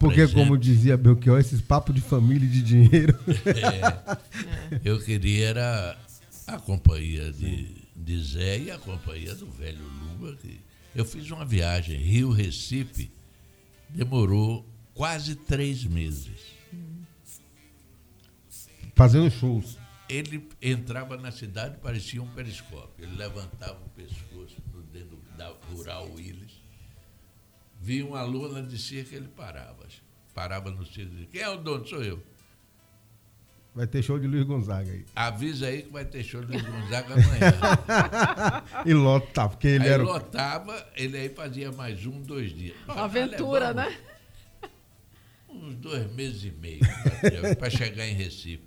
Porque, como dizia Belchior, esses papos de família e de dinheiro. Eu queria era a companhia de Zé e a companhia do velho Lua. Eu fiz uma viagem, Rio-Recife, demorou quase 3 meses. Fazendo shows. Ele entrava na cidade, parecia um periscópio. Ele levantava o pescoço dentro da Rural Willis. Via uma lona de circo, ele parava no circo e dizia: "Quem é o dono? Sou eu." Vai ter show de Luiz Gonzaga aí. Avisa aí que vai ter show de Luiz Gonzaga amanhã. E lotava, porque ele aí era... lotava, ele aí fazia mais 1, 2 dias. Uma aventura, né? Uns 2 meses e meio para chegar em Recife.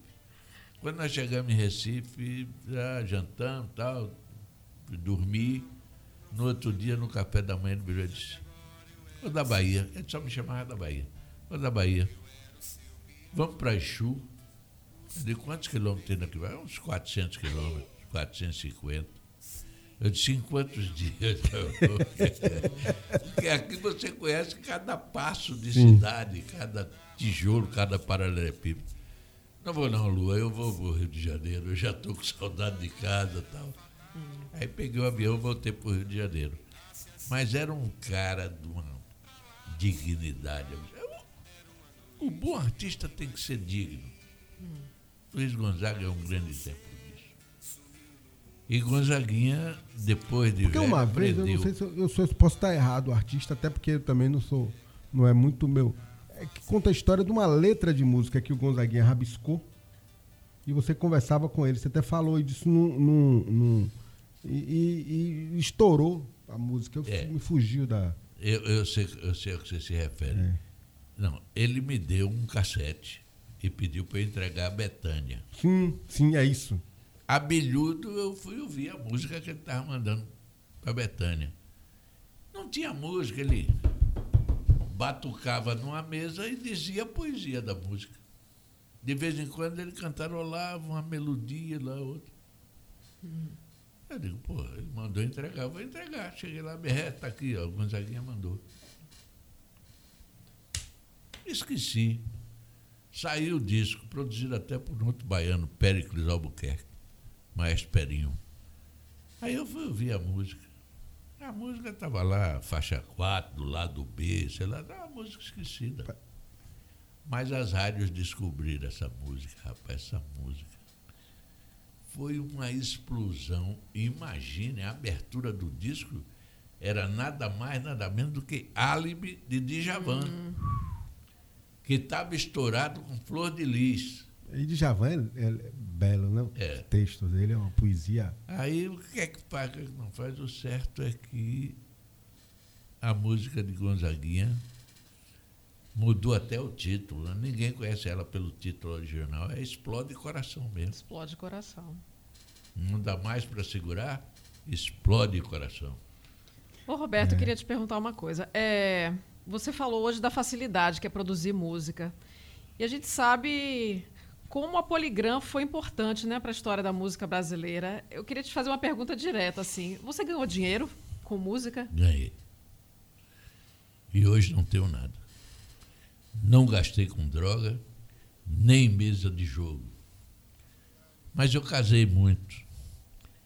Quando nós chegamos em Recife, já jantamos e tal, dormi. No outro dia, no café da manhã, no Biro, disse: "Ô, da Bahia", ele só me chamava da Bahia, "Ô, da Bahia, vamos para Exu." Eu disse: "Quantos quilômetros tem daqui?" "Uns 400 quilômetros, 450. Eu disse: "Em quantos dias?" Porque aqui você conhece cada passo de cidade, cada tijolo, cada paralelepípedo. "Não vou não, Lua, eu vou para o Rio de Janeiro, eu já estou com saudade de casa e tal." Aí peguei o avião e voltei para o Rio de Janeiro. Mas era um cara de uma dignidade. O bom artista tem que ser digno. Luiz Gonzaga é um grande exemplo disso. E Gonzaguinha, depois de... Porque uma vez, eu não sei se eu posso estar errado, o artista, até porque eu também não é muito meu, que conta a história de uma letra de música que o Gonzaguinha rabiscou e você conversava com ele. Você até falou disso e estourou a música. Me fugiu da... Eu sei a que você se refere. Não, ele me deu um cassete e pediu para eu entregar a Betânia. Sim, é isso. Abelhudo, eu fui ouvir a música que ele estava mandando para a Betânia. Não tinha música, ele batucava numa mesa e dizia a poesia da música. De vez em quando ele cantarolava uma melodia lá, outra. Eu digo: "Pô, ele mandou entregar, vou entregar." Cheguei lá, está aqui, ó, o Gonzaguinha mandou. Esqueci. Saiu o disco, produzido até por um outro baiano, Péricles Albuquerque, Maestro Perinho. Aí eu fui ouvir a música. A música estava lá, faixa 4, do lado B, sei lá, uma música esquecida. Mas as rádios descobriram essa música, rapaz, essa música. Foi uma explosão. Imagine, a abertura do disco era nada mais, nada menos do que Álibi de Djavan, que estava estourado com Flor de Lis. E Djavan é belo, não? É. O texto dele é uma poesia. Aí o que é que Parker não faz? O certo é que a música de Gonzaguinha mudou até o título, né? Ninguém conhece ela pelo título original. É Explode Coração mesmo. Explode Coração. Não dá mais para segurar? Explode Coração. Ô, Roberto, eu queria te perguntar uma coisa. Você falou hoje da facilidade que é produzir música. E a gente sabe como a Poligram foi importante, né, para a história da música brasileira. Eu queria te fazer uma pergunta direta, assim. Você ganhou dinheiro com música? Ganhei. E hoje não tenho nada. Não gastei com droga, nem mesa de jogo. Mas eu casei muito.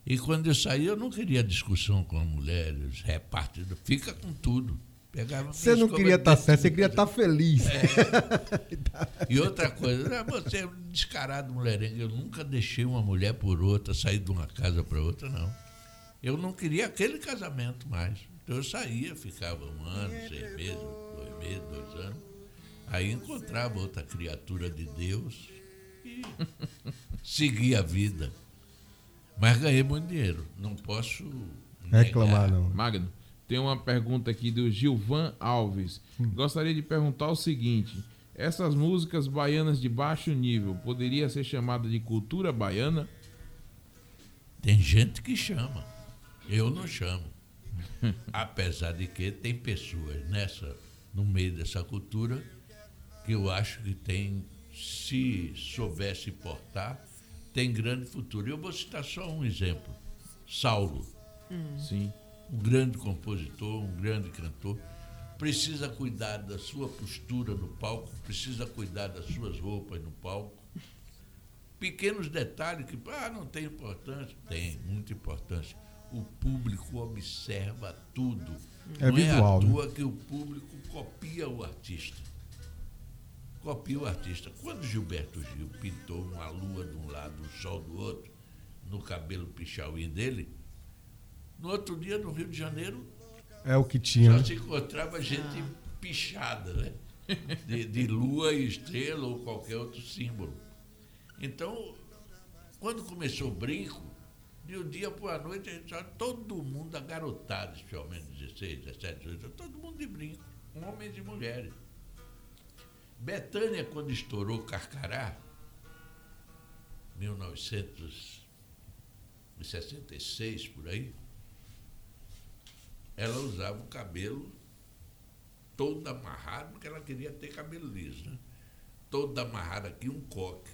E quando eu saí, eu não queria discussão com a mulher, os repartidos. Fica com tudo. Pegava, você não queria estar certo, você queria estar feliz. E outra coisa, você é um descarado mulherengo. Eu nunca deixei uma mulher por outra, sair de uma casa para outra, não. Eu não queria aquele casamento mais. Então eu saía, ficava 1 ano, 6 meses, 2 meses, 2 anos. Aí encontrava outra criatura de Deus e seguia a vida. Mas ganhei muito dinheiro, não posso reclamar, não. Magno, tem uma pergunta aqui do Gilvan Alves. Gostaria de perguntar o seguinte: essas músicas baianas de baixo nível poderia ser chamada de cultura baiana? Tem gente que chama, eu não chamo. Apesar de que tem pessoas no meio dessa cultura que eu acho que tem, se soubesse portar, tem grande futuro. Eu vou citar só um exemplo. Saulo. Sim. Um grande compositor, um grande cantor, precisa cuidar da sua postura no palco, precisa cuidar das suas roupas no palco. Pequenos detalhes que não tem importância. Tem muita importância. O público observa tudo. Não visual, é à toa, né, que o público copia o artista. Quando Gilberto Gil pintou uma lua de um lado, um sol do outro, no cabelo pichauí dele, no outro dia, no Rio de Janeiro, é o que tinha. Só se encontrava gente pichada, né? De lua e estrela ou qualquer outro símbolo. Então, quando começou o brinco, de um dia para a noite, a gente sabe, todo mundo, a garotada, especialmente 16, 17, 18, todo mundo de brinco, homens e mulheres. Betânia, quando estourou Carcará, 1966, por aí, ela usava o cabelo todo amarrado, porque ela queria ter cabelo liso, né? Todo amarrado aqui, um coque.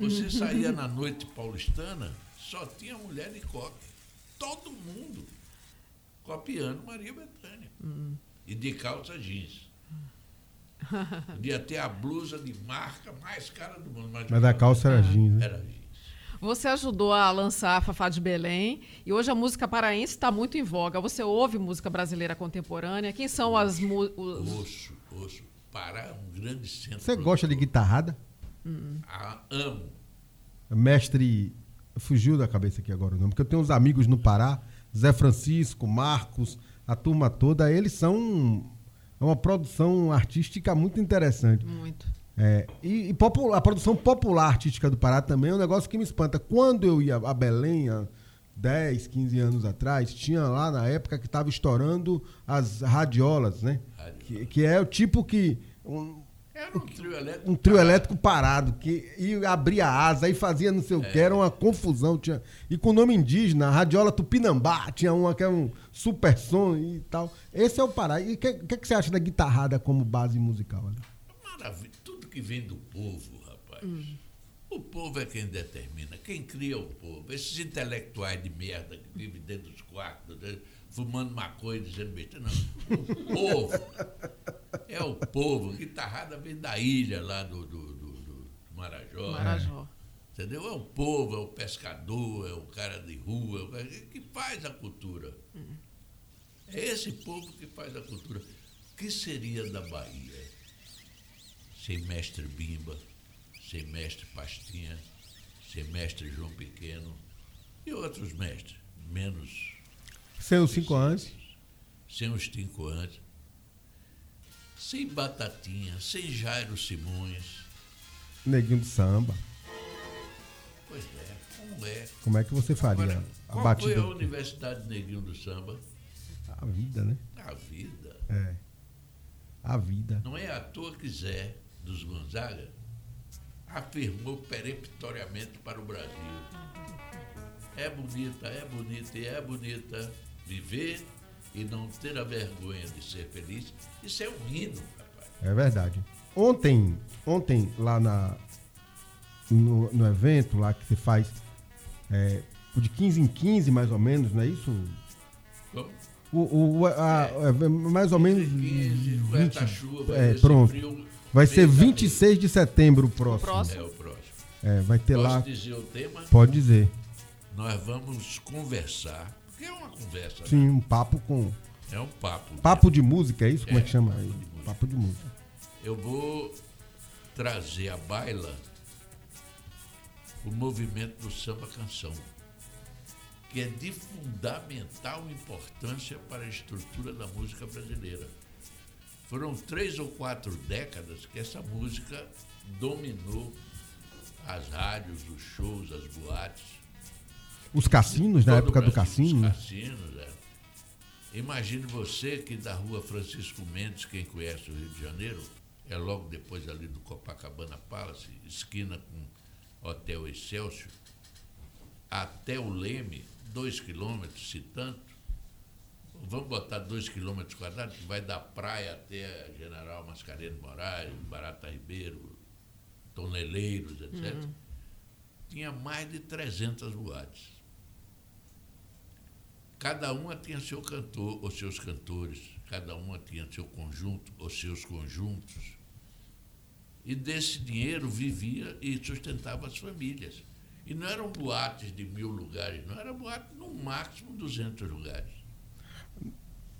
Você saía na noite paulistana, só tinha mulher de coque. Todo mundo copiando Maria Bethânia. E de calça jeans. Podia ter a blusa de marca mais cara do mundo. Mas a calça era jeans, né? Era jeans. Você ajudou a lançar a Fafá de Belém e hoje a música paraense está muito em voga. Você ouve música brasileira contemporânea? Quem são as músicas? Ouço. Pará é um grande centro. Você gosta de guitarrada? Amo. Mestre, fugiu da cabeça aqui agora o nome, porque eu tenho uns amigos no Pará, Zé Francisco, Marcos, a turma toda, eles são... É uma produção artística muito interessante. Muito. A produção popular artística do Pará também é um negócio que me espanta. Quando eu ia a Belém, há 10, 15 anos atrás, tinha lá na época que estava estourando as radiolas, né? Que é o tipo que... Era um trio elétrico. Um trio elétrico parado, que e abria a asa e fazia não sei o que, era uma confusão. Tinha, e com o nome indígena, a radiola Tupinambá, tinha uma que era um super som e tal. Esse é o Pará. E o que você acha da guitarrada como base musical? Né? Maravilha. Tudo que vem do povo, rapaz. O povo é quem determina, quem cria o povo. Esses intelectuais de merda que vivem dentro dos quartos, fumando maconha e dizendo besteira. Não, o povo. É o povo. Guitarrada vem da ilha lá do Marajó. Marajó. Entendeu? É o povo, é o pescador, é o cara de rua, é o cara que faz a cultura. É esse povo que faz a cultura. O que seria da Bahia sem mestre Bimba, sem mestre Pastinha, sem mestre João Pequeno e outros mestres menos... Sem os 5 anos. Sem os 5 anos. Sem Batatinha, sem Jairo Simões. Neguinho do Samba. Como é que você faria? Agora, qual a batida foi a Universidade Neguinho do Samba? A vida, né? A vida. É. A vida. Não é à toa que Zé dos Gonzaga afirmou peremptoriamente para o Brasil: é bonita e é bonita viver e não ter a vergonha de ser feliz. Isso é um hino, rapaz. É verdade. Ontem lá no evento lá que você faz de 15 em 15, mais ou menos, não é isso? Como? Mais ou menos 15, 20, chuva, pronto. Frio, vai ser 26 de setembro o próximo. É o próximo. É, vai ter. Posso lá dizer o tema? Pode dizer. Nós vamos conversar. Porque é uma conversa. Sim, né? Um papo com. É um papo. Papo de música, é isso? Como é que chama? Papo de música. Eu vou trazer à baila o movimento do samba canção, que é de fundamental importância para a estrutura da música brasileira. Foram 3 ou 4 décadas que essa música dominou as rádios, os shows, as boates. Os cassinos, na época do cassino. Os cassinos, Imagine você que da rua Francisco Mendes, quem conhece o Rio de Janeiro, é logo depois ali do Copacabana Palace, esquina com Hotel Excelsior, até o Leme, 2 quilômetros, se tanto. Vamos botar 2 quilômetros quadrados, que vai da praia até General Mascarenhas Moraes, Barata Ribeiro, Toneleiros, etc. Tinha mais de 300 boates. Cada uma tinha seu cantor ou seus cantores, cada uma tinha seu conjunto ou seus conjuntos. E desse dinheiro vivia e sustentava as famílias. E não eram boates de 1000 lugares, não, era boate no máximo 200 lugares.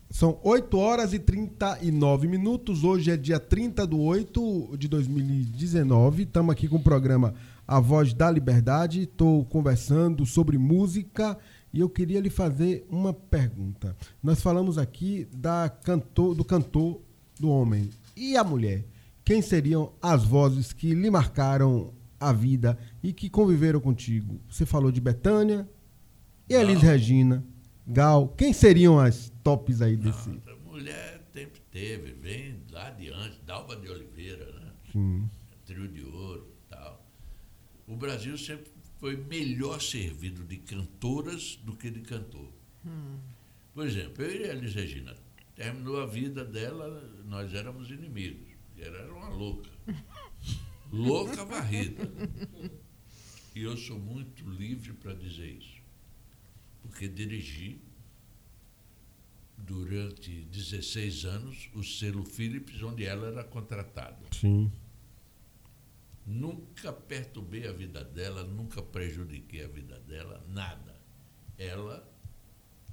São 8h39, hoje é dia 30/8/2019, estamos aqui com o programa A Voz da Liberdade, estou conversando sobre música e eu queria lhe fazer uma pergunta. Nós falamos aqui do cantor, do homem e a mulher. Quem seriam as vozes que lhe marcaram a vida e que conviveram contigo? Você falou de Bethânia e Elis Regina, Gal. Quem seriam as tops aí desse? Não, mulher sempre teve, vem lá adiante, Dalva de Oliveira, né? Sim. Trio de Ouro e tal. O Brasil sempre foi melhor servido de cantoras do que de cantor. Por exemplo, eu e Elis Regina, terminou a vida dela, nós éramos inimigos. Ela era uma louca. Louca varrida. E eu sou muito livre para dizer isso, porque dirigi durante 16 anos o selo Philips, onde ela era contratada. Sim. Nunca perturbei a vida dela, nunca prejudiquei a vida dela, nada. Ela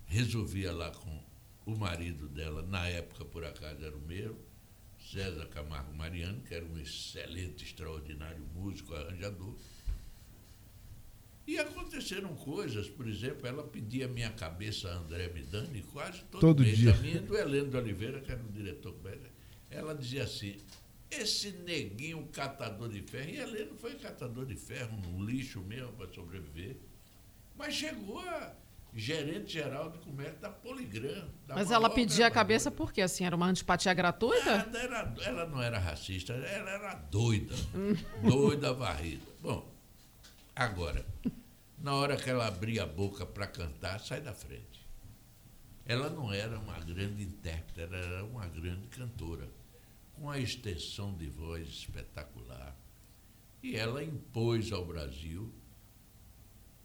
resolvia lá com o marido dela, na época, por acaso, era o meu, César Camargo Mariano, que era um excelente, extraordinário músico, arranjador. E aconteceram coisas, por exemplo, ela pedia minha cabeça a André Midani quase todo mês. Dia. A minha do Heleno de Oliveira, que era o diretor. Ela dizia assim: esse neguinho catador de ferro. E Heleno foi catador de ferro, um lixo mesmo para sobreviver. Mas chegou a gerente geral de comércio da Poligram. Mas ela pedia a cabeça por quê? Assim, era uma antipatia gratuita? Ela não era racista, ela era doida. Doida varrida. Bom, agora, na hora que ela abria a boca para cantar, sai da frente. Ela não era uma grande intérprete, ela era uma grande cantora, com uma extensão de voz espetacular. E ela impôs ao Brasil.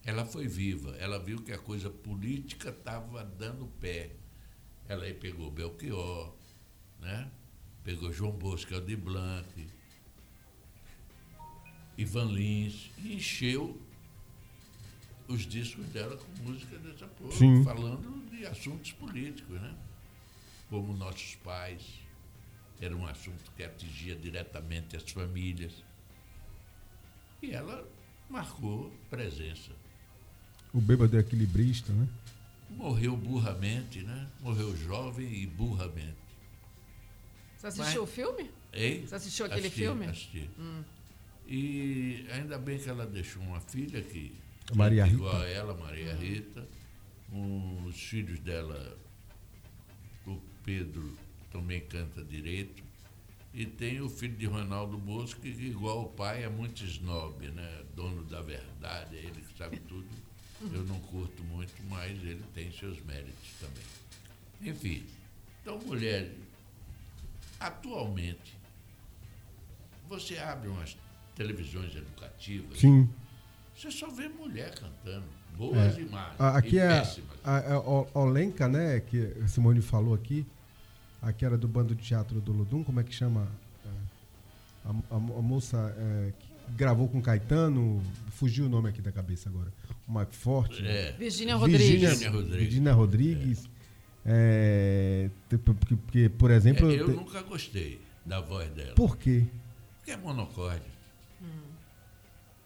Ela foi viva, ela viu que a coisa política estava dando pé. Ela aí pegou Belchior, né? Pegou João Bosco de Blanc, Ivan Lins, e encheu os discos dela com música dessa porra. Sim. Falando de assuntos políticos, né? Como Nossos Pais, era um assunto que atingia diretamente as famílias. E ela marcou presença. O bêbado é equilibrista, né? Morreu burramente, né? Morreu jovem e burramente. Você assistiu o filme? Hein? Você assistiu aquele filme? Assisti. E ainda bem que ela deixou uma filha que Maria Rita. Igual a ela, Maria Rita. Os filhos dela, o Pedro, também canta direito. E tem o filho de Ronaldo Bosco, que igual o pai é muito snob, né? Dono da verdade, é ele que sabe tudo. Eu não curto muito, mas ele tem seus méritos também. Enfim, então, mulheres, atualmente, você abre umas televisões educativas. Sim. Você só vê mulher cantando. Boas imagens. Aqui é péssimas. A Olenka, né, que a Simone falou aqui, aqui era do Bando de Teatro do Ludum, como é que chama? A moça que gravou com Caetano, fugiu o nome aqui da cabeça agora. Uma forte. É. Virgínia Rodrigues. Virgínia Rodrigues. Porque, por exemplo. Eu nunca gostei da voz dela. Por quê? Porque é monocorde.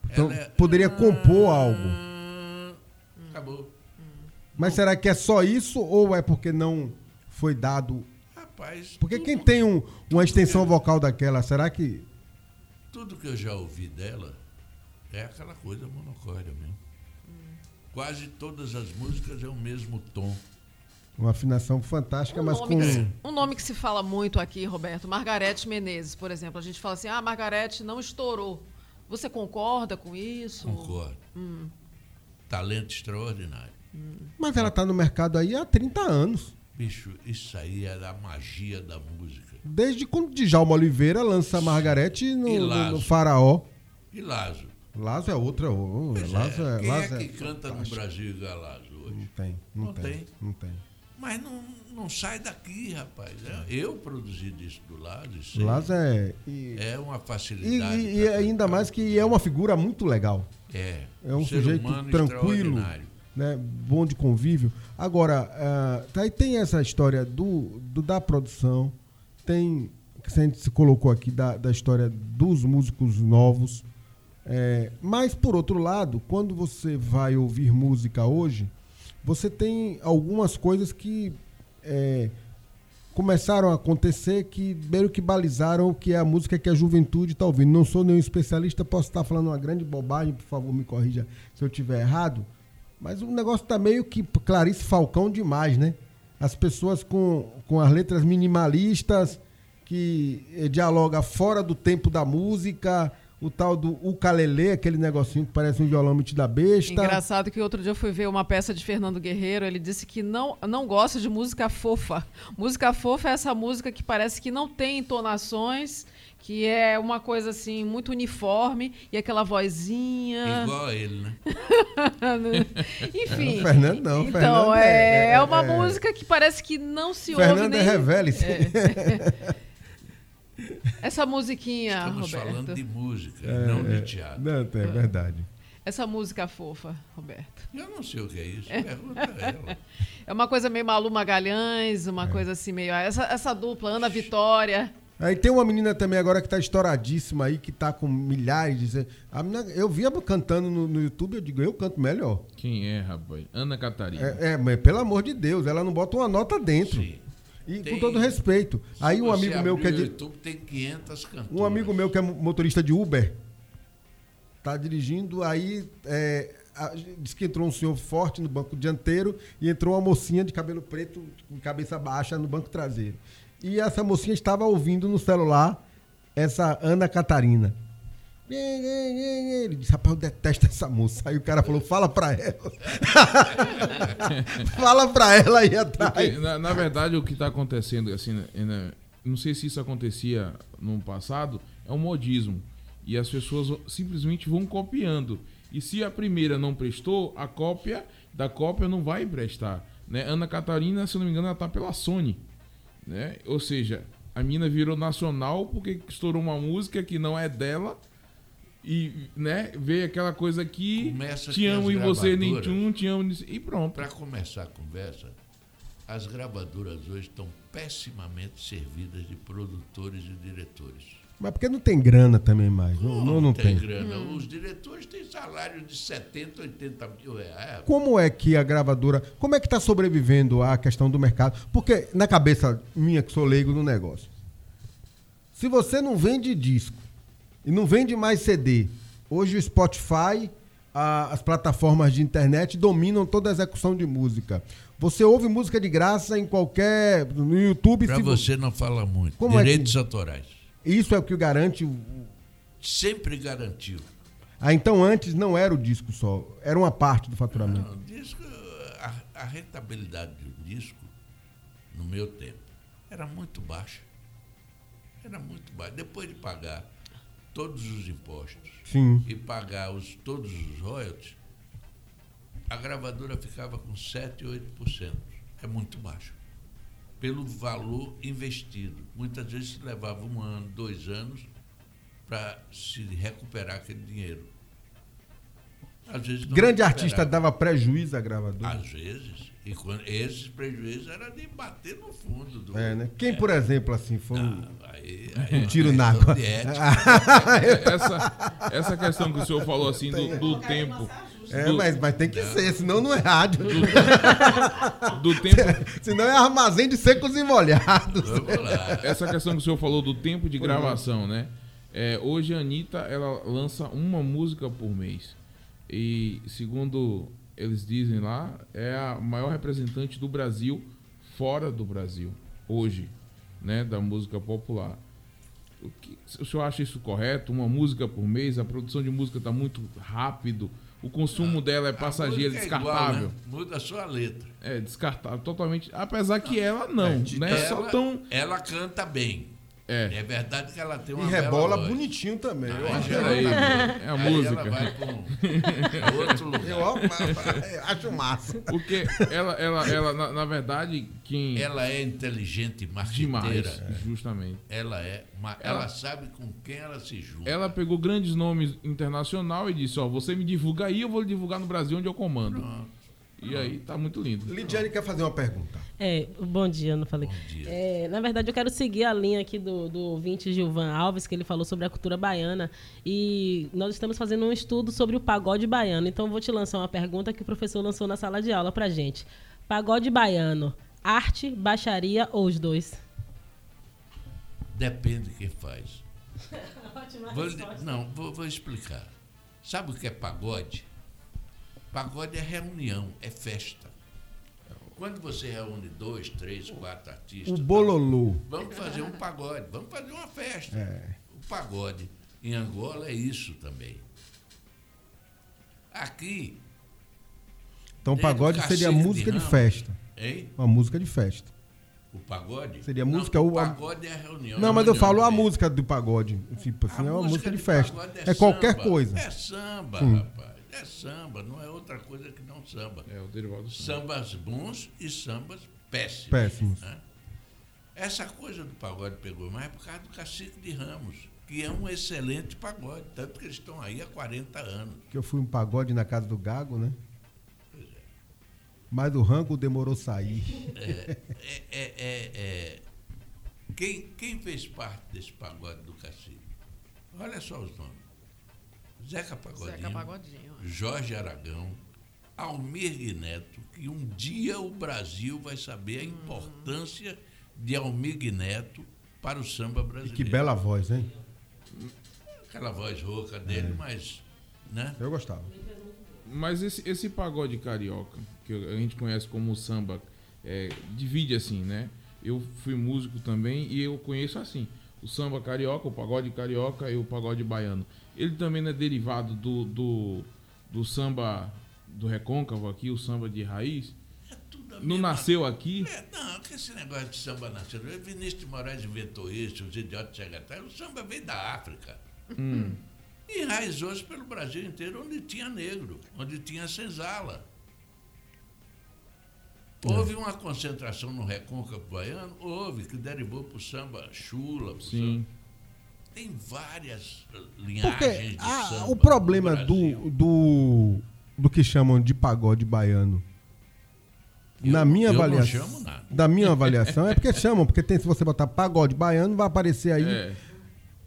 Então, poderia compor algo. Acabou. Mas será que é só isso ou é porque não foi dado. Porque quem tem uma extensão vocal daquela, será que... Tudo que eu já ouvi dela é aquela coisa monocórdia mesmo. Quase todas as músicas é o mesmo tom. Uma afinação fantástica, mas com... Um nome que se fala muito aqui, Roberto, Margareth Menezes, por exemplo. A gente fala assim, Margareth não estourou. Você concorda com isso? Concordo. Talento extraordinário. Mas ela está no mercado aí há 30 anos. Bicho, isso aí era a magia da música. Desde quando Djalma Oliveira lança Margareth no Faraó. E Lazo. Lazo é outra. Lazo é. Quem é que canta fantástico. No Brasil igual a Lazo hoje? Não tem. Mas não sai daqui, rapaz. Eu produzi isso do Lazo. Isso Lazo é... é uma facilidade. E ainda mais que é uma figura muito legal. É um sujeito tranquilo. Né, bom de convívio. Agora, aí tem essa história da produção, tem, que a gente se colocou aqui, da história dos músicos novos, mas, por outro lado, quando você vai ouvir música hoje, você tem algumas coisas que começaram a acontecer que meio que balizaram o que é a música que a juventude está ouvindo. Não sou nenhum especialista, posso estar falando uma grande bobagem, por favor, me corrija se eu estiver errado. Mas o negócio está meio que Clarice Falcão demais, né? As pessoas com as letras minimalistas, que dialoga fora do tempo da música, o tal do ukulele, aquele negocinho que parece um violão metido da besta. Engraçado que outro dia eu fui ver uma peça de Fernando Guerreiro, ele disse que não gosta de música fofa. Música fofa é essa música que parece que não tem entonações... Que é uma coisa, assim, muito uniforme e aquela vozinha... Igual a ele, né? Enfim. Fernando não. Então, Fernando é uma música que parece que não se Fernando ouve nem... Fernando é revele-se. Essa musiquinha, Roberto... Estamos falando de música, não de teatro. Não, é verdade. Essa música fofa, Roberto. Eu não sei o que é isso, pergunta a ela. É uma coisa meio Malu Magalhães, uma coisa assim meio... Essa dupla, Ana Vitória... Aí tem uma menina também agora que tá estouradíssima aí, que tá com milhares de... A menina, eu via cantando no YouTube, eu digo, eu canto melhor. Quem é, rapaz? Ana Catarina. Mas pelo amor de Deus, ela não bota uma nota dentro. Sim. E com todo respeito. Aí um amigo meu que é de... YouTube tem 500 cantoras. Um amigo meu que é motorista de Uber, tá dirigindo, aí diz que entrou um senhor forte no banco dianteiro e entrou uma mocinha de cabelo preto, com cabeça baixa, no banco traseiro. E essa mocinha estava ouvindo no celular essa Ana Catarina. Ele disse, rapaz, eu detesto essa moça. Aí o cara falou, fala pra ela. Fala pra ela aí atrás. Porque, na verdade, o que está acontecendo, assim, não sei se isso acontecia no passado, é um modismo. E as pessoas simplesmente vão copiando. E se a primeira não prestou, a cópia da cópia não vai prestar. Né? Ana Catarina, se não me engano, ela está pela Sony. Né? Ou seja, a mina virou nacional porque estourou uma música que não é dela e, né, veio aquela coisa que começa te amo e você nem te amo e pronto. Para começar a conversa, as gravadoras hoje estão pessimamente servidas de produtores e diretores. Mas porque não tem grana também mais. Não tem grana. Os diretores têm salário de 70, 80 mil reais. Como é que a gravadora... Como é que está sobrevivendo a questão do mercado? Porque, na cabeça minha, que sou leigo no negócio, se você não vende disco e não vende mais CD, hoje o Spotify, as plataformas de internet dominam toda a execução de música. Você ouve música de graça em qualquer... no YouTube... Para você não falar muito. Como direitos autorais. Isso é o que garante... Sempre garantiu. Ah, então antes não era o disco só, era uma parte do faturamento. Não, o disco, a rentabilidade do disco, no meu tempo, era muito baixa. Era muito baixa. Depois de pagar todos os impostos, sim, e pagar todos os royalties, a gravadora ficava com 7%, 8%. É muito baixo. Pelo valor investido. Muitas vezes se levava um ano, 2 anos, para se recuperar aquele dinheiro. Às vezes não grande recuperava. Artista dava prejuízo à gravadora? Às vezes. E quando, esses prejuízos era de bater no fundo. Né? Quem, por exemplo, assim, foi um tiro na água. Essa questão que o senhor falou assim do tempo... Mas tem que ser, senão não é rádio. Do tempo. Senão é armazém de secos e molhados. Vamos lá. Essa questão que o senhor falou do tempo de gravação, né? Hoje a Anitta, ela lança uma música por mês. E, segundo eles dizem lá, é a maior representante do Brasil fora do Brasil, hoje, né, da música popular. O senhor acha isso correto? Uma música por mês? A produção de música está muito rápido? O consumo dela é passageiro, descartável? Igual, né? Muda só a letra. É, descartável, totalmente. Apesar que ela não, né? Ela canta bem. É verdade que ela tem uma bela voz. E rebola bonitinho também. É a música. Ela vai para outro lugar. Eu acho massa. Porque ela na verdade, quem... Ela é inteligente, marqueteira. Justamente. Ela sabe com quem ela se junta. Ela pegou grandes nomes internacional e disse, você me divulga aí, eu vou lhe divulgar no Brasil onde eu comando. E aí tá muito lindo. Lidiane quer fazer uma pergunta. Bom dia, não falei. Bom dia. Na verdade, eu quero seguir a linha aqui do ouvinte Gilvan Alves, que ele falou sobre a cultura baiana. E nós estamos fazendo um estudo sobre o pagode baiano. Então, eu vou te lançar uma pergunta que o professor lançou na sala de aula pra gente. Pagode baiano, arte, baixaria ou os dois? Depende de quem faz. Ótima resposta. Vou explicar. Sabe o que é pagode? Pagode é reunião, é festa. Quando você reúne 2, 3, 4 artistas... O bololô. Vamos fazer um pagode, vamos fazer uma festa. O pagode em Angola é isso também. Aqui... Então o pagode seria música de festa. Hein? Uma música de festa. O pagode? Seria música... Não, o pagode é a reunião. Não, mas eu falo a música do pagode. Tipo assim, é uma música de festa. É qualquer coisa. É samba, rapaz. É samba, não é outra coisa que não samba. É o derivado do samba. Sambas bons e sambas péssimos. Né? Essa coisa do pagode pegou mais por causa do Cacique de Ramos, que é um excelente pagode, tanto que eles estão aí há 40 anos. Que eu fui um pagode na casa do Gago, né? Pois é. Mas o rango demorou sair. Quem fez parte desse pagode do Cacique? Olha só os nomes. Zeca Pagodinho, Jorge Aragão, Almir Neto, que um dia o Brasil vai saber a importância de Almir Neto para o samba brasileiro. E que bela voz, hein? Aquela voz rouca dele, mas... Né? Eu gostava. Mas esse pagode carioca, que a gente conhece como samba, divide assim, né? Eu fui músico também e eu conheço assim, o samba carioca, o pagode carioca e o pagode baiano. Ele também não é derivado do samba do Recôncavo aqui, o samba de raiz? Não nasceu aqui? Que esse negócio de samba nasceu. Vinícius de Moraes inventou isso, os idiotas chegam atrás. O samba veio da África. E enraizou-se pelo Brasil inteiro, onde tinha negro, onde tinha senzala. Houve uma concentração no Recôncavo baiano, que derivou para o samba chula, pro samba. Tem várias linhagens de samba. O problema do que chamam de pagode baiano, na minha avaliação, não chamo nada. Da minha avaliação, é porque chamam, porque se você botar pagode baiano, vai aparecer aí.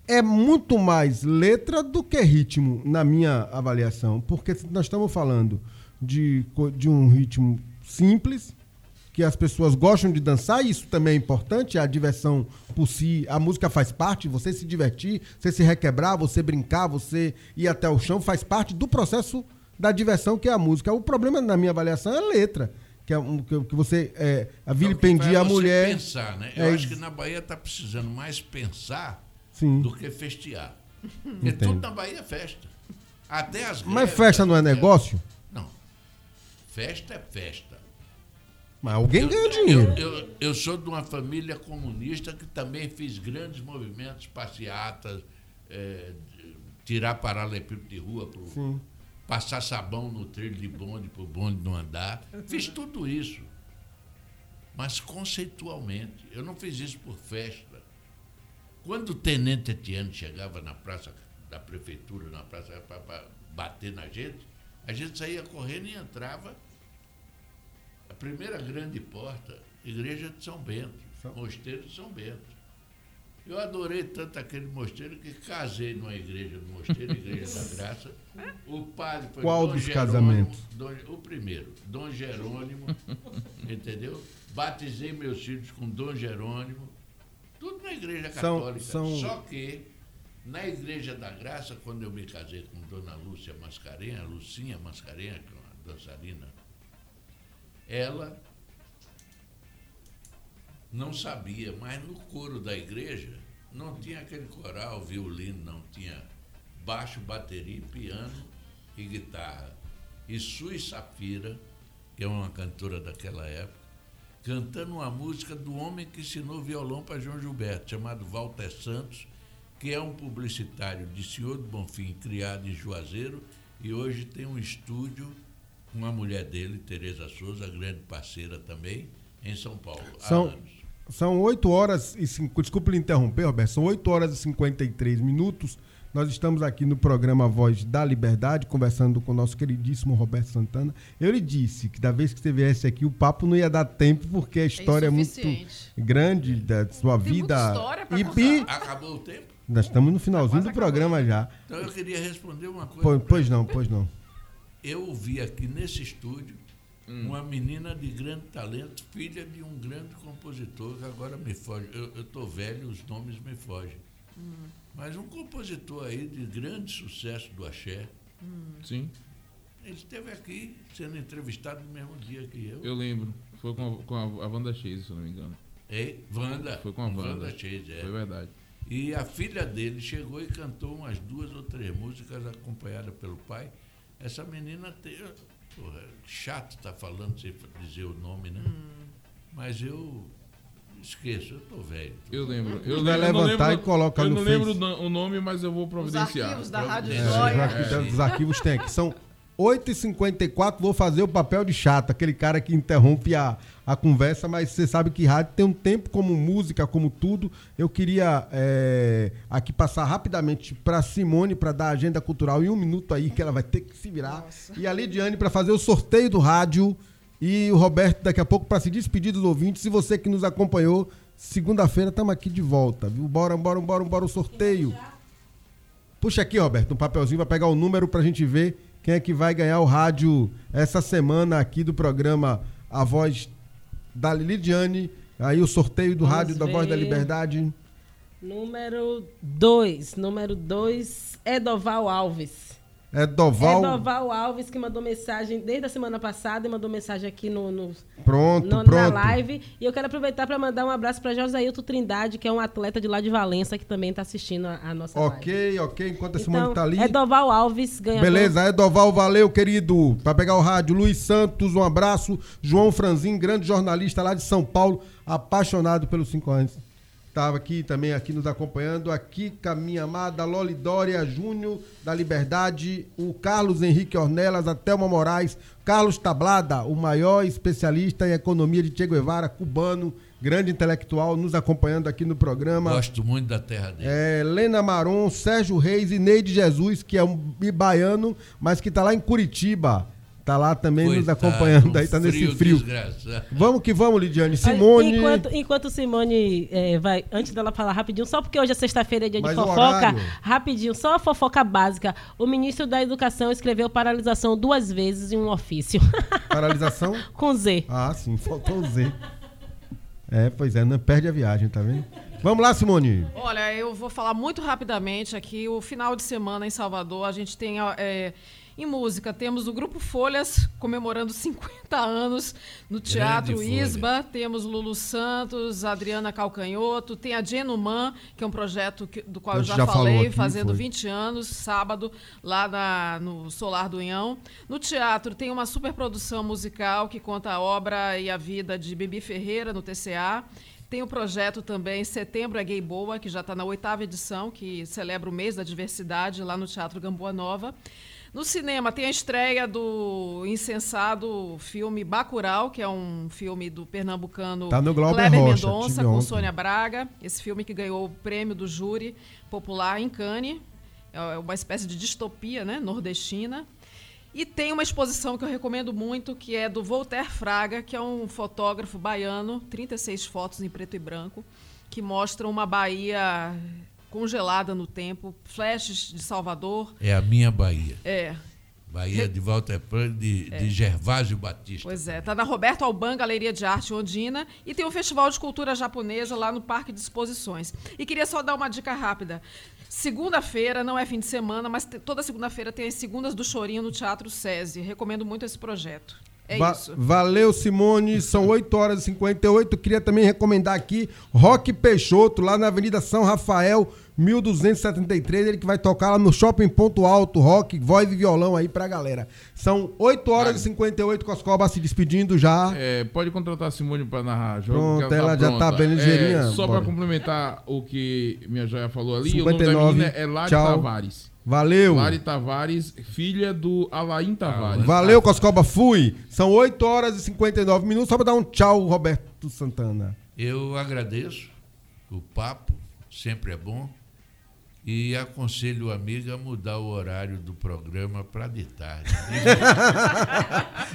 É muito mais letra do que ritmo, na minha avaliação, porque nós estamos falando de um ritmo simples, que as pessoas gostam de dançar, e isso também é importante, a diversão por si, a música faz parte, você se divertir, você se requebrar, você brincar, você ir até o chão, faz parte do processo da diversão que é a música. O problema, na minha avaliação, é a letra. Que, que você vilipendia a mulher. Pensar, né? Eu acho que na Bahia está precisando mais pensar do que festear. Porque tudo na Bahia é festa. Até as mas greves, festa não é negócio? Não. Festa é festa. Mas alguém ganha dinheiro. Eu sou de uma família comunista que também fiz grandes movimentos, passeatas, tirar paralelepípedo de rua para o... Passar sabão no trilho de bonde para o bonde não andar. Fiz tudo isso. Mas conceitualmente. Eu não fiz isso por festa. Quando o Tenente Etienne chegava na praça da prefeitura, na praça para bater na gente, a gente saía correndo e entrava a primeira grande porta, Igreja de São Bento, Mosteiro de São Bento. Eu adorei tanto aquele mosteiro que casei numa igreja do mosteiro, Igreja da Graça. O padre foi qual Dom dos Jerônimo, casamentos? O primeiro, Dom Jerônimo, entendeu? Batizei meus filhos com Dom Jerônimo, tudo na Igreja Católica. Só que na Igreja da Graça, quando eu me casei com Dona Lúcia Mascarenha, Lucinha Mascarenha, que é uma dançarina, ela... não sabia, mas no coro da igreja não tinha aquele coral, violino, não tinha baixo, bateria, piano e guitarra. E Sui Safira, que é uma cantora daquela época, cantando uma música do homem que ensinou violão para João Gilberto, chamado Walter Santos, que é um publicitário de Senhor do Bonfim, criado em Juazeiro, e hoje tem um estúdio com a mulher dele, Tereza Souza, grande parceira também, em São Paulo. São 8 horas e 5, desculpa lhe interromper, Roberto, são 8 horas e 53 minutos. Nós estamos aqui no programa Voz da Liberdade, conversando com o nosso queridíssimo Roberto Santana. Eu lhe disse que da vez que você viesse aqui, o papo não ia dar tempo, porque a história é muito grande da sua vida. Acabou o tempo? Nós estamos no finalzinho do programa já. Então eu queria responder uma coisa. Pois não. Eu ouvi aqui nesse estúdio uma menina de grande talento, filha de um grande compositor, que agora me foge. Eu estou velho, os nomes me fogem. Mas um compositor aí de grande sucesso do axé. Sim. Ele esteve aqui sendo entrevistado no mesmo dia que eu. Eu lembro. Foi com a Wanda Chase, se eu não me engano. Foi com a Wanda Chase, Foi verdade. E a filha dele chegou e cantou umas 2 ou 3 músicas acompanhada pelo pai. Essa menina teve... Porra, chato estar falando sem dizer o nome, né? Mas eu esqueço, eu tô velho. Eu lembro. Eu vai levantar e colocar no Face. Eu não lembro o nome, mas eu vou providenciar. Os arquivos da Rádio Joia. Os arquivos tem aqui. São 8h54, vou fazer o papel de chato, aquele cara que interrompe a conversa, mas você sabe que rádio tem um tempo como música, como tudo. Eu queria aqui passar rapidamente para Simone para dar a agenda cultural em 1 minuto aí, que ela vai ter que se virar. Nossa. E a Lidiane para fazer o sorteio do rádio e o Roberto daqui a pouco para se despedir dos ouvintes. E você que nos acompanhou, segunda-feira estamos aqui de volta, viu? Bora o sorteio. Puxa aqui, Roberto, um papelzinho para pegar o número para a gente ver quem é que vai ganhar o rádio essa semana aqui do programa A Voz da Lidiane. Aí o sorteio do rádio da Voz da Liberdade. Número 2. Número 2, Edoval Alves. Edoval Alves, que mandou mensagem desde a semana passada e mandou mensagem aqui na live. E eu quero aproveitar para mandar um abraço para Josailton Trindade, que é um atleta de lá de Valença, que também está assistindo a nossa live. Ok. Enquanto esse mundo está ali... Edoval Alves ganha... Beleza, Edoval, valeu, querido. Para pegar o rádio, Luiz Santos, um abraço. João Franzin, grande jornalista lá de São Paulo, apaixonado pelos 5 anos. Estava aqui também, aqui nos acompanhando, aqui com a minha amada Loli Dória Júnior, da Liberdade, o Carlos Henrique Ornelas, a Thelma Moraes, Carlos Tablada, o maior especialista em economia de Che Guevara, cubano, grande intelectual, nos acompanhando aqui no programa. Gosto muito da terra dele. Helena Maron, Sérgio Reis e Neide Jesus, que é um baiano, mas que está lá em Curitiba. Tá lá também. Coitado, nos acompanhando aí, tá nesse frio. Desgraçado. Vamos que vamos, Lidiane. Simone. Enquanto Simone vai, antes dela falar rapidinho, só porque hoje é sexta-feira, é dia de fofoca, rapidinho, só a fofoca básica. O ministro da Educação escreveu paralisação 2 vezes em um ofício. Paralisação? Com Z. Ah, sim, faltou o Z. Não perde a viagem, tá vendo? Vamos lá, Simone. Olha, eu vou falar muito rapidamente aqui. O final de semana em Salvador, a gente tem... Em música, temos o Grupo Folhas comemorando 50 anos no Teatro ISBA. Temos Lulu Santos, Adriana Calcanhoto, tem a Genuman, que é um projeto do qual eu já falei, fazendo 20 anos, sábado, lá no Solar do Inhão. No teatro tem uma superprodução musical que conta a obra e a vida de Bibi Ferreira, no TCA. Tem o projeto também Setembro é Gay Boa, que já está na 8ª edição, que celebra o mês da diversidade lá no Teatro Gamboa Nova. No cinema tem a estreia do insensado filme Bacurau, que é um filme do pernambucano Kleber Mendonça, com Sônia Braga. Esse filme que ganhou o prêmio do júri popular em Cannes. É uma espécie de distopia, né, nordestina. E tem uma exposição que eu recomendo muito, que é do Voltaire Fraga, que é um fotógrafo baiano, 36 fotos em preto e branco, que mostram uma Bahia congelada no tempo, flashes de Salvador. É a minha Bahia. É. Bahia de Walter Prado, de Gervásio Batista. Pois é, está na Roberto Alban, Galeria de Arte Ondina, e tem um Festival de Cultura Japonesa lá no Parque de Exposições. E queria só dar uma dica rápida. Segunda-feira, não é fim de semana, mas toda segunda-feira tem as Segundas do Chorinho no Teatro SESI. Recomendo muito esse projeto. É isso. Valeu, Simone. São 8h58. Queria também recomendar aqui Rock Peixoto, lá na Avenida São Rafael, 1273. Ele que vai tocar lá no Shopping Ponto Alto. Rock, voz e violão aí pra galera. São 8h58. Coscoba se despedindo já. É, pode contratar a Simone pra narrar jogo. Pronto, ela já tá bem ligeirinha. Só pra complementar o que minha joia falou ali, 59, o nome da menina é Lari Tavares. Valeu. Lari Tavares, filha do Alain Tavares. Valeu, Coscoba, fui. São 8h59. Só para dar um tchau, Roberto Santana. Eu agradeço. O papo sempre é bom. E aconselho o amigo a mudar o horário do programa para de tarde.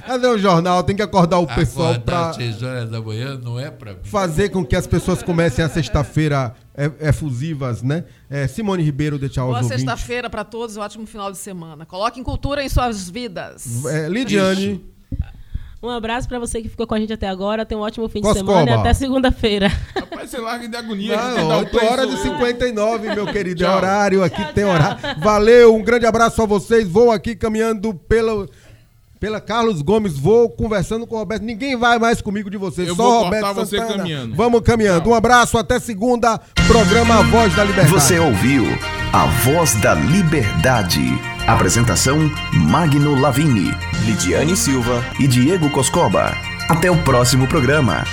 Cadê o jornal? Tem que acordar o pessoal para... Às 6 horas da manhã não é para mim. Fazer com que as pessoas comecem a sexta-feira efusivas, né? Simone Ribeiro, de tchau aos ouvintes. Boa sexta-feira para todos, um ótimo final de semana. Coloquem cultura em suas vidas. Lidiane... Isso. Um abraço pra você que ficou com a gente até agora. Tenha um ótimo fim de semana e até segunda-feira. Rapaz, você larga de agonia. 8h59, meu querido. É horário aqui, tem horário. Valeu, um grande abraço a vocês. Vou aqui caminhando pela Carlos Gomes, vou conversando com o Roberto. Ninguém vai mais comigo de vocês, eu só Roberto Santana. Você caminhando. Vamos caminhando. Tchau. Um abraço, até segunda. Programa A Voz da Liberdade. Você ouviu A Voz da Liberdade. Apresentação: Magno Lavini, Lidiane Silva e Diego Coscoba. Até o próximo programa.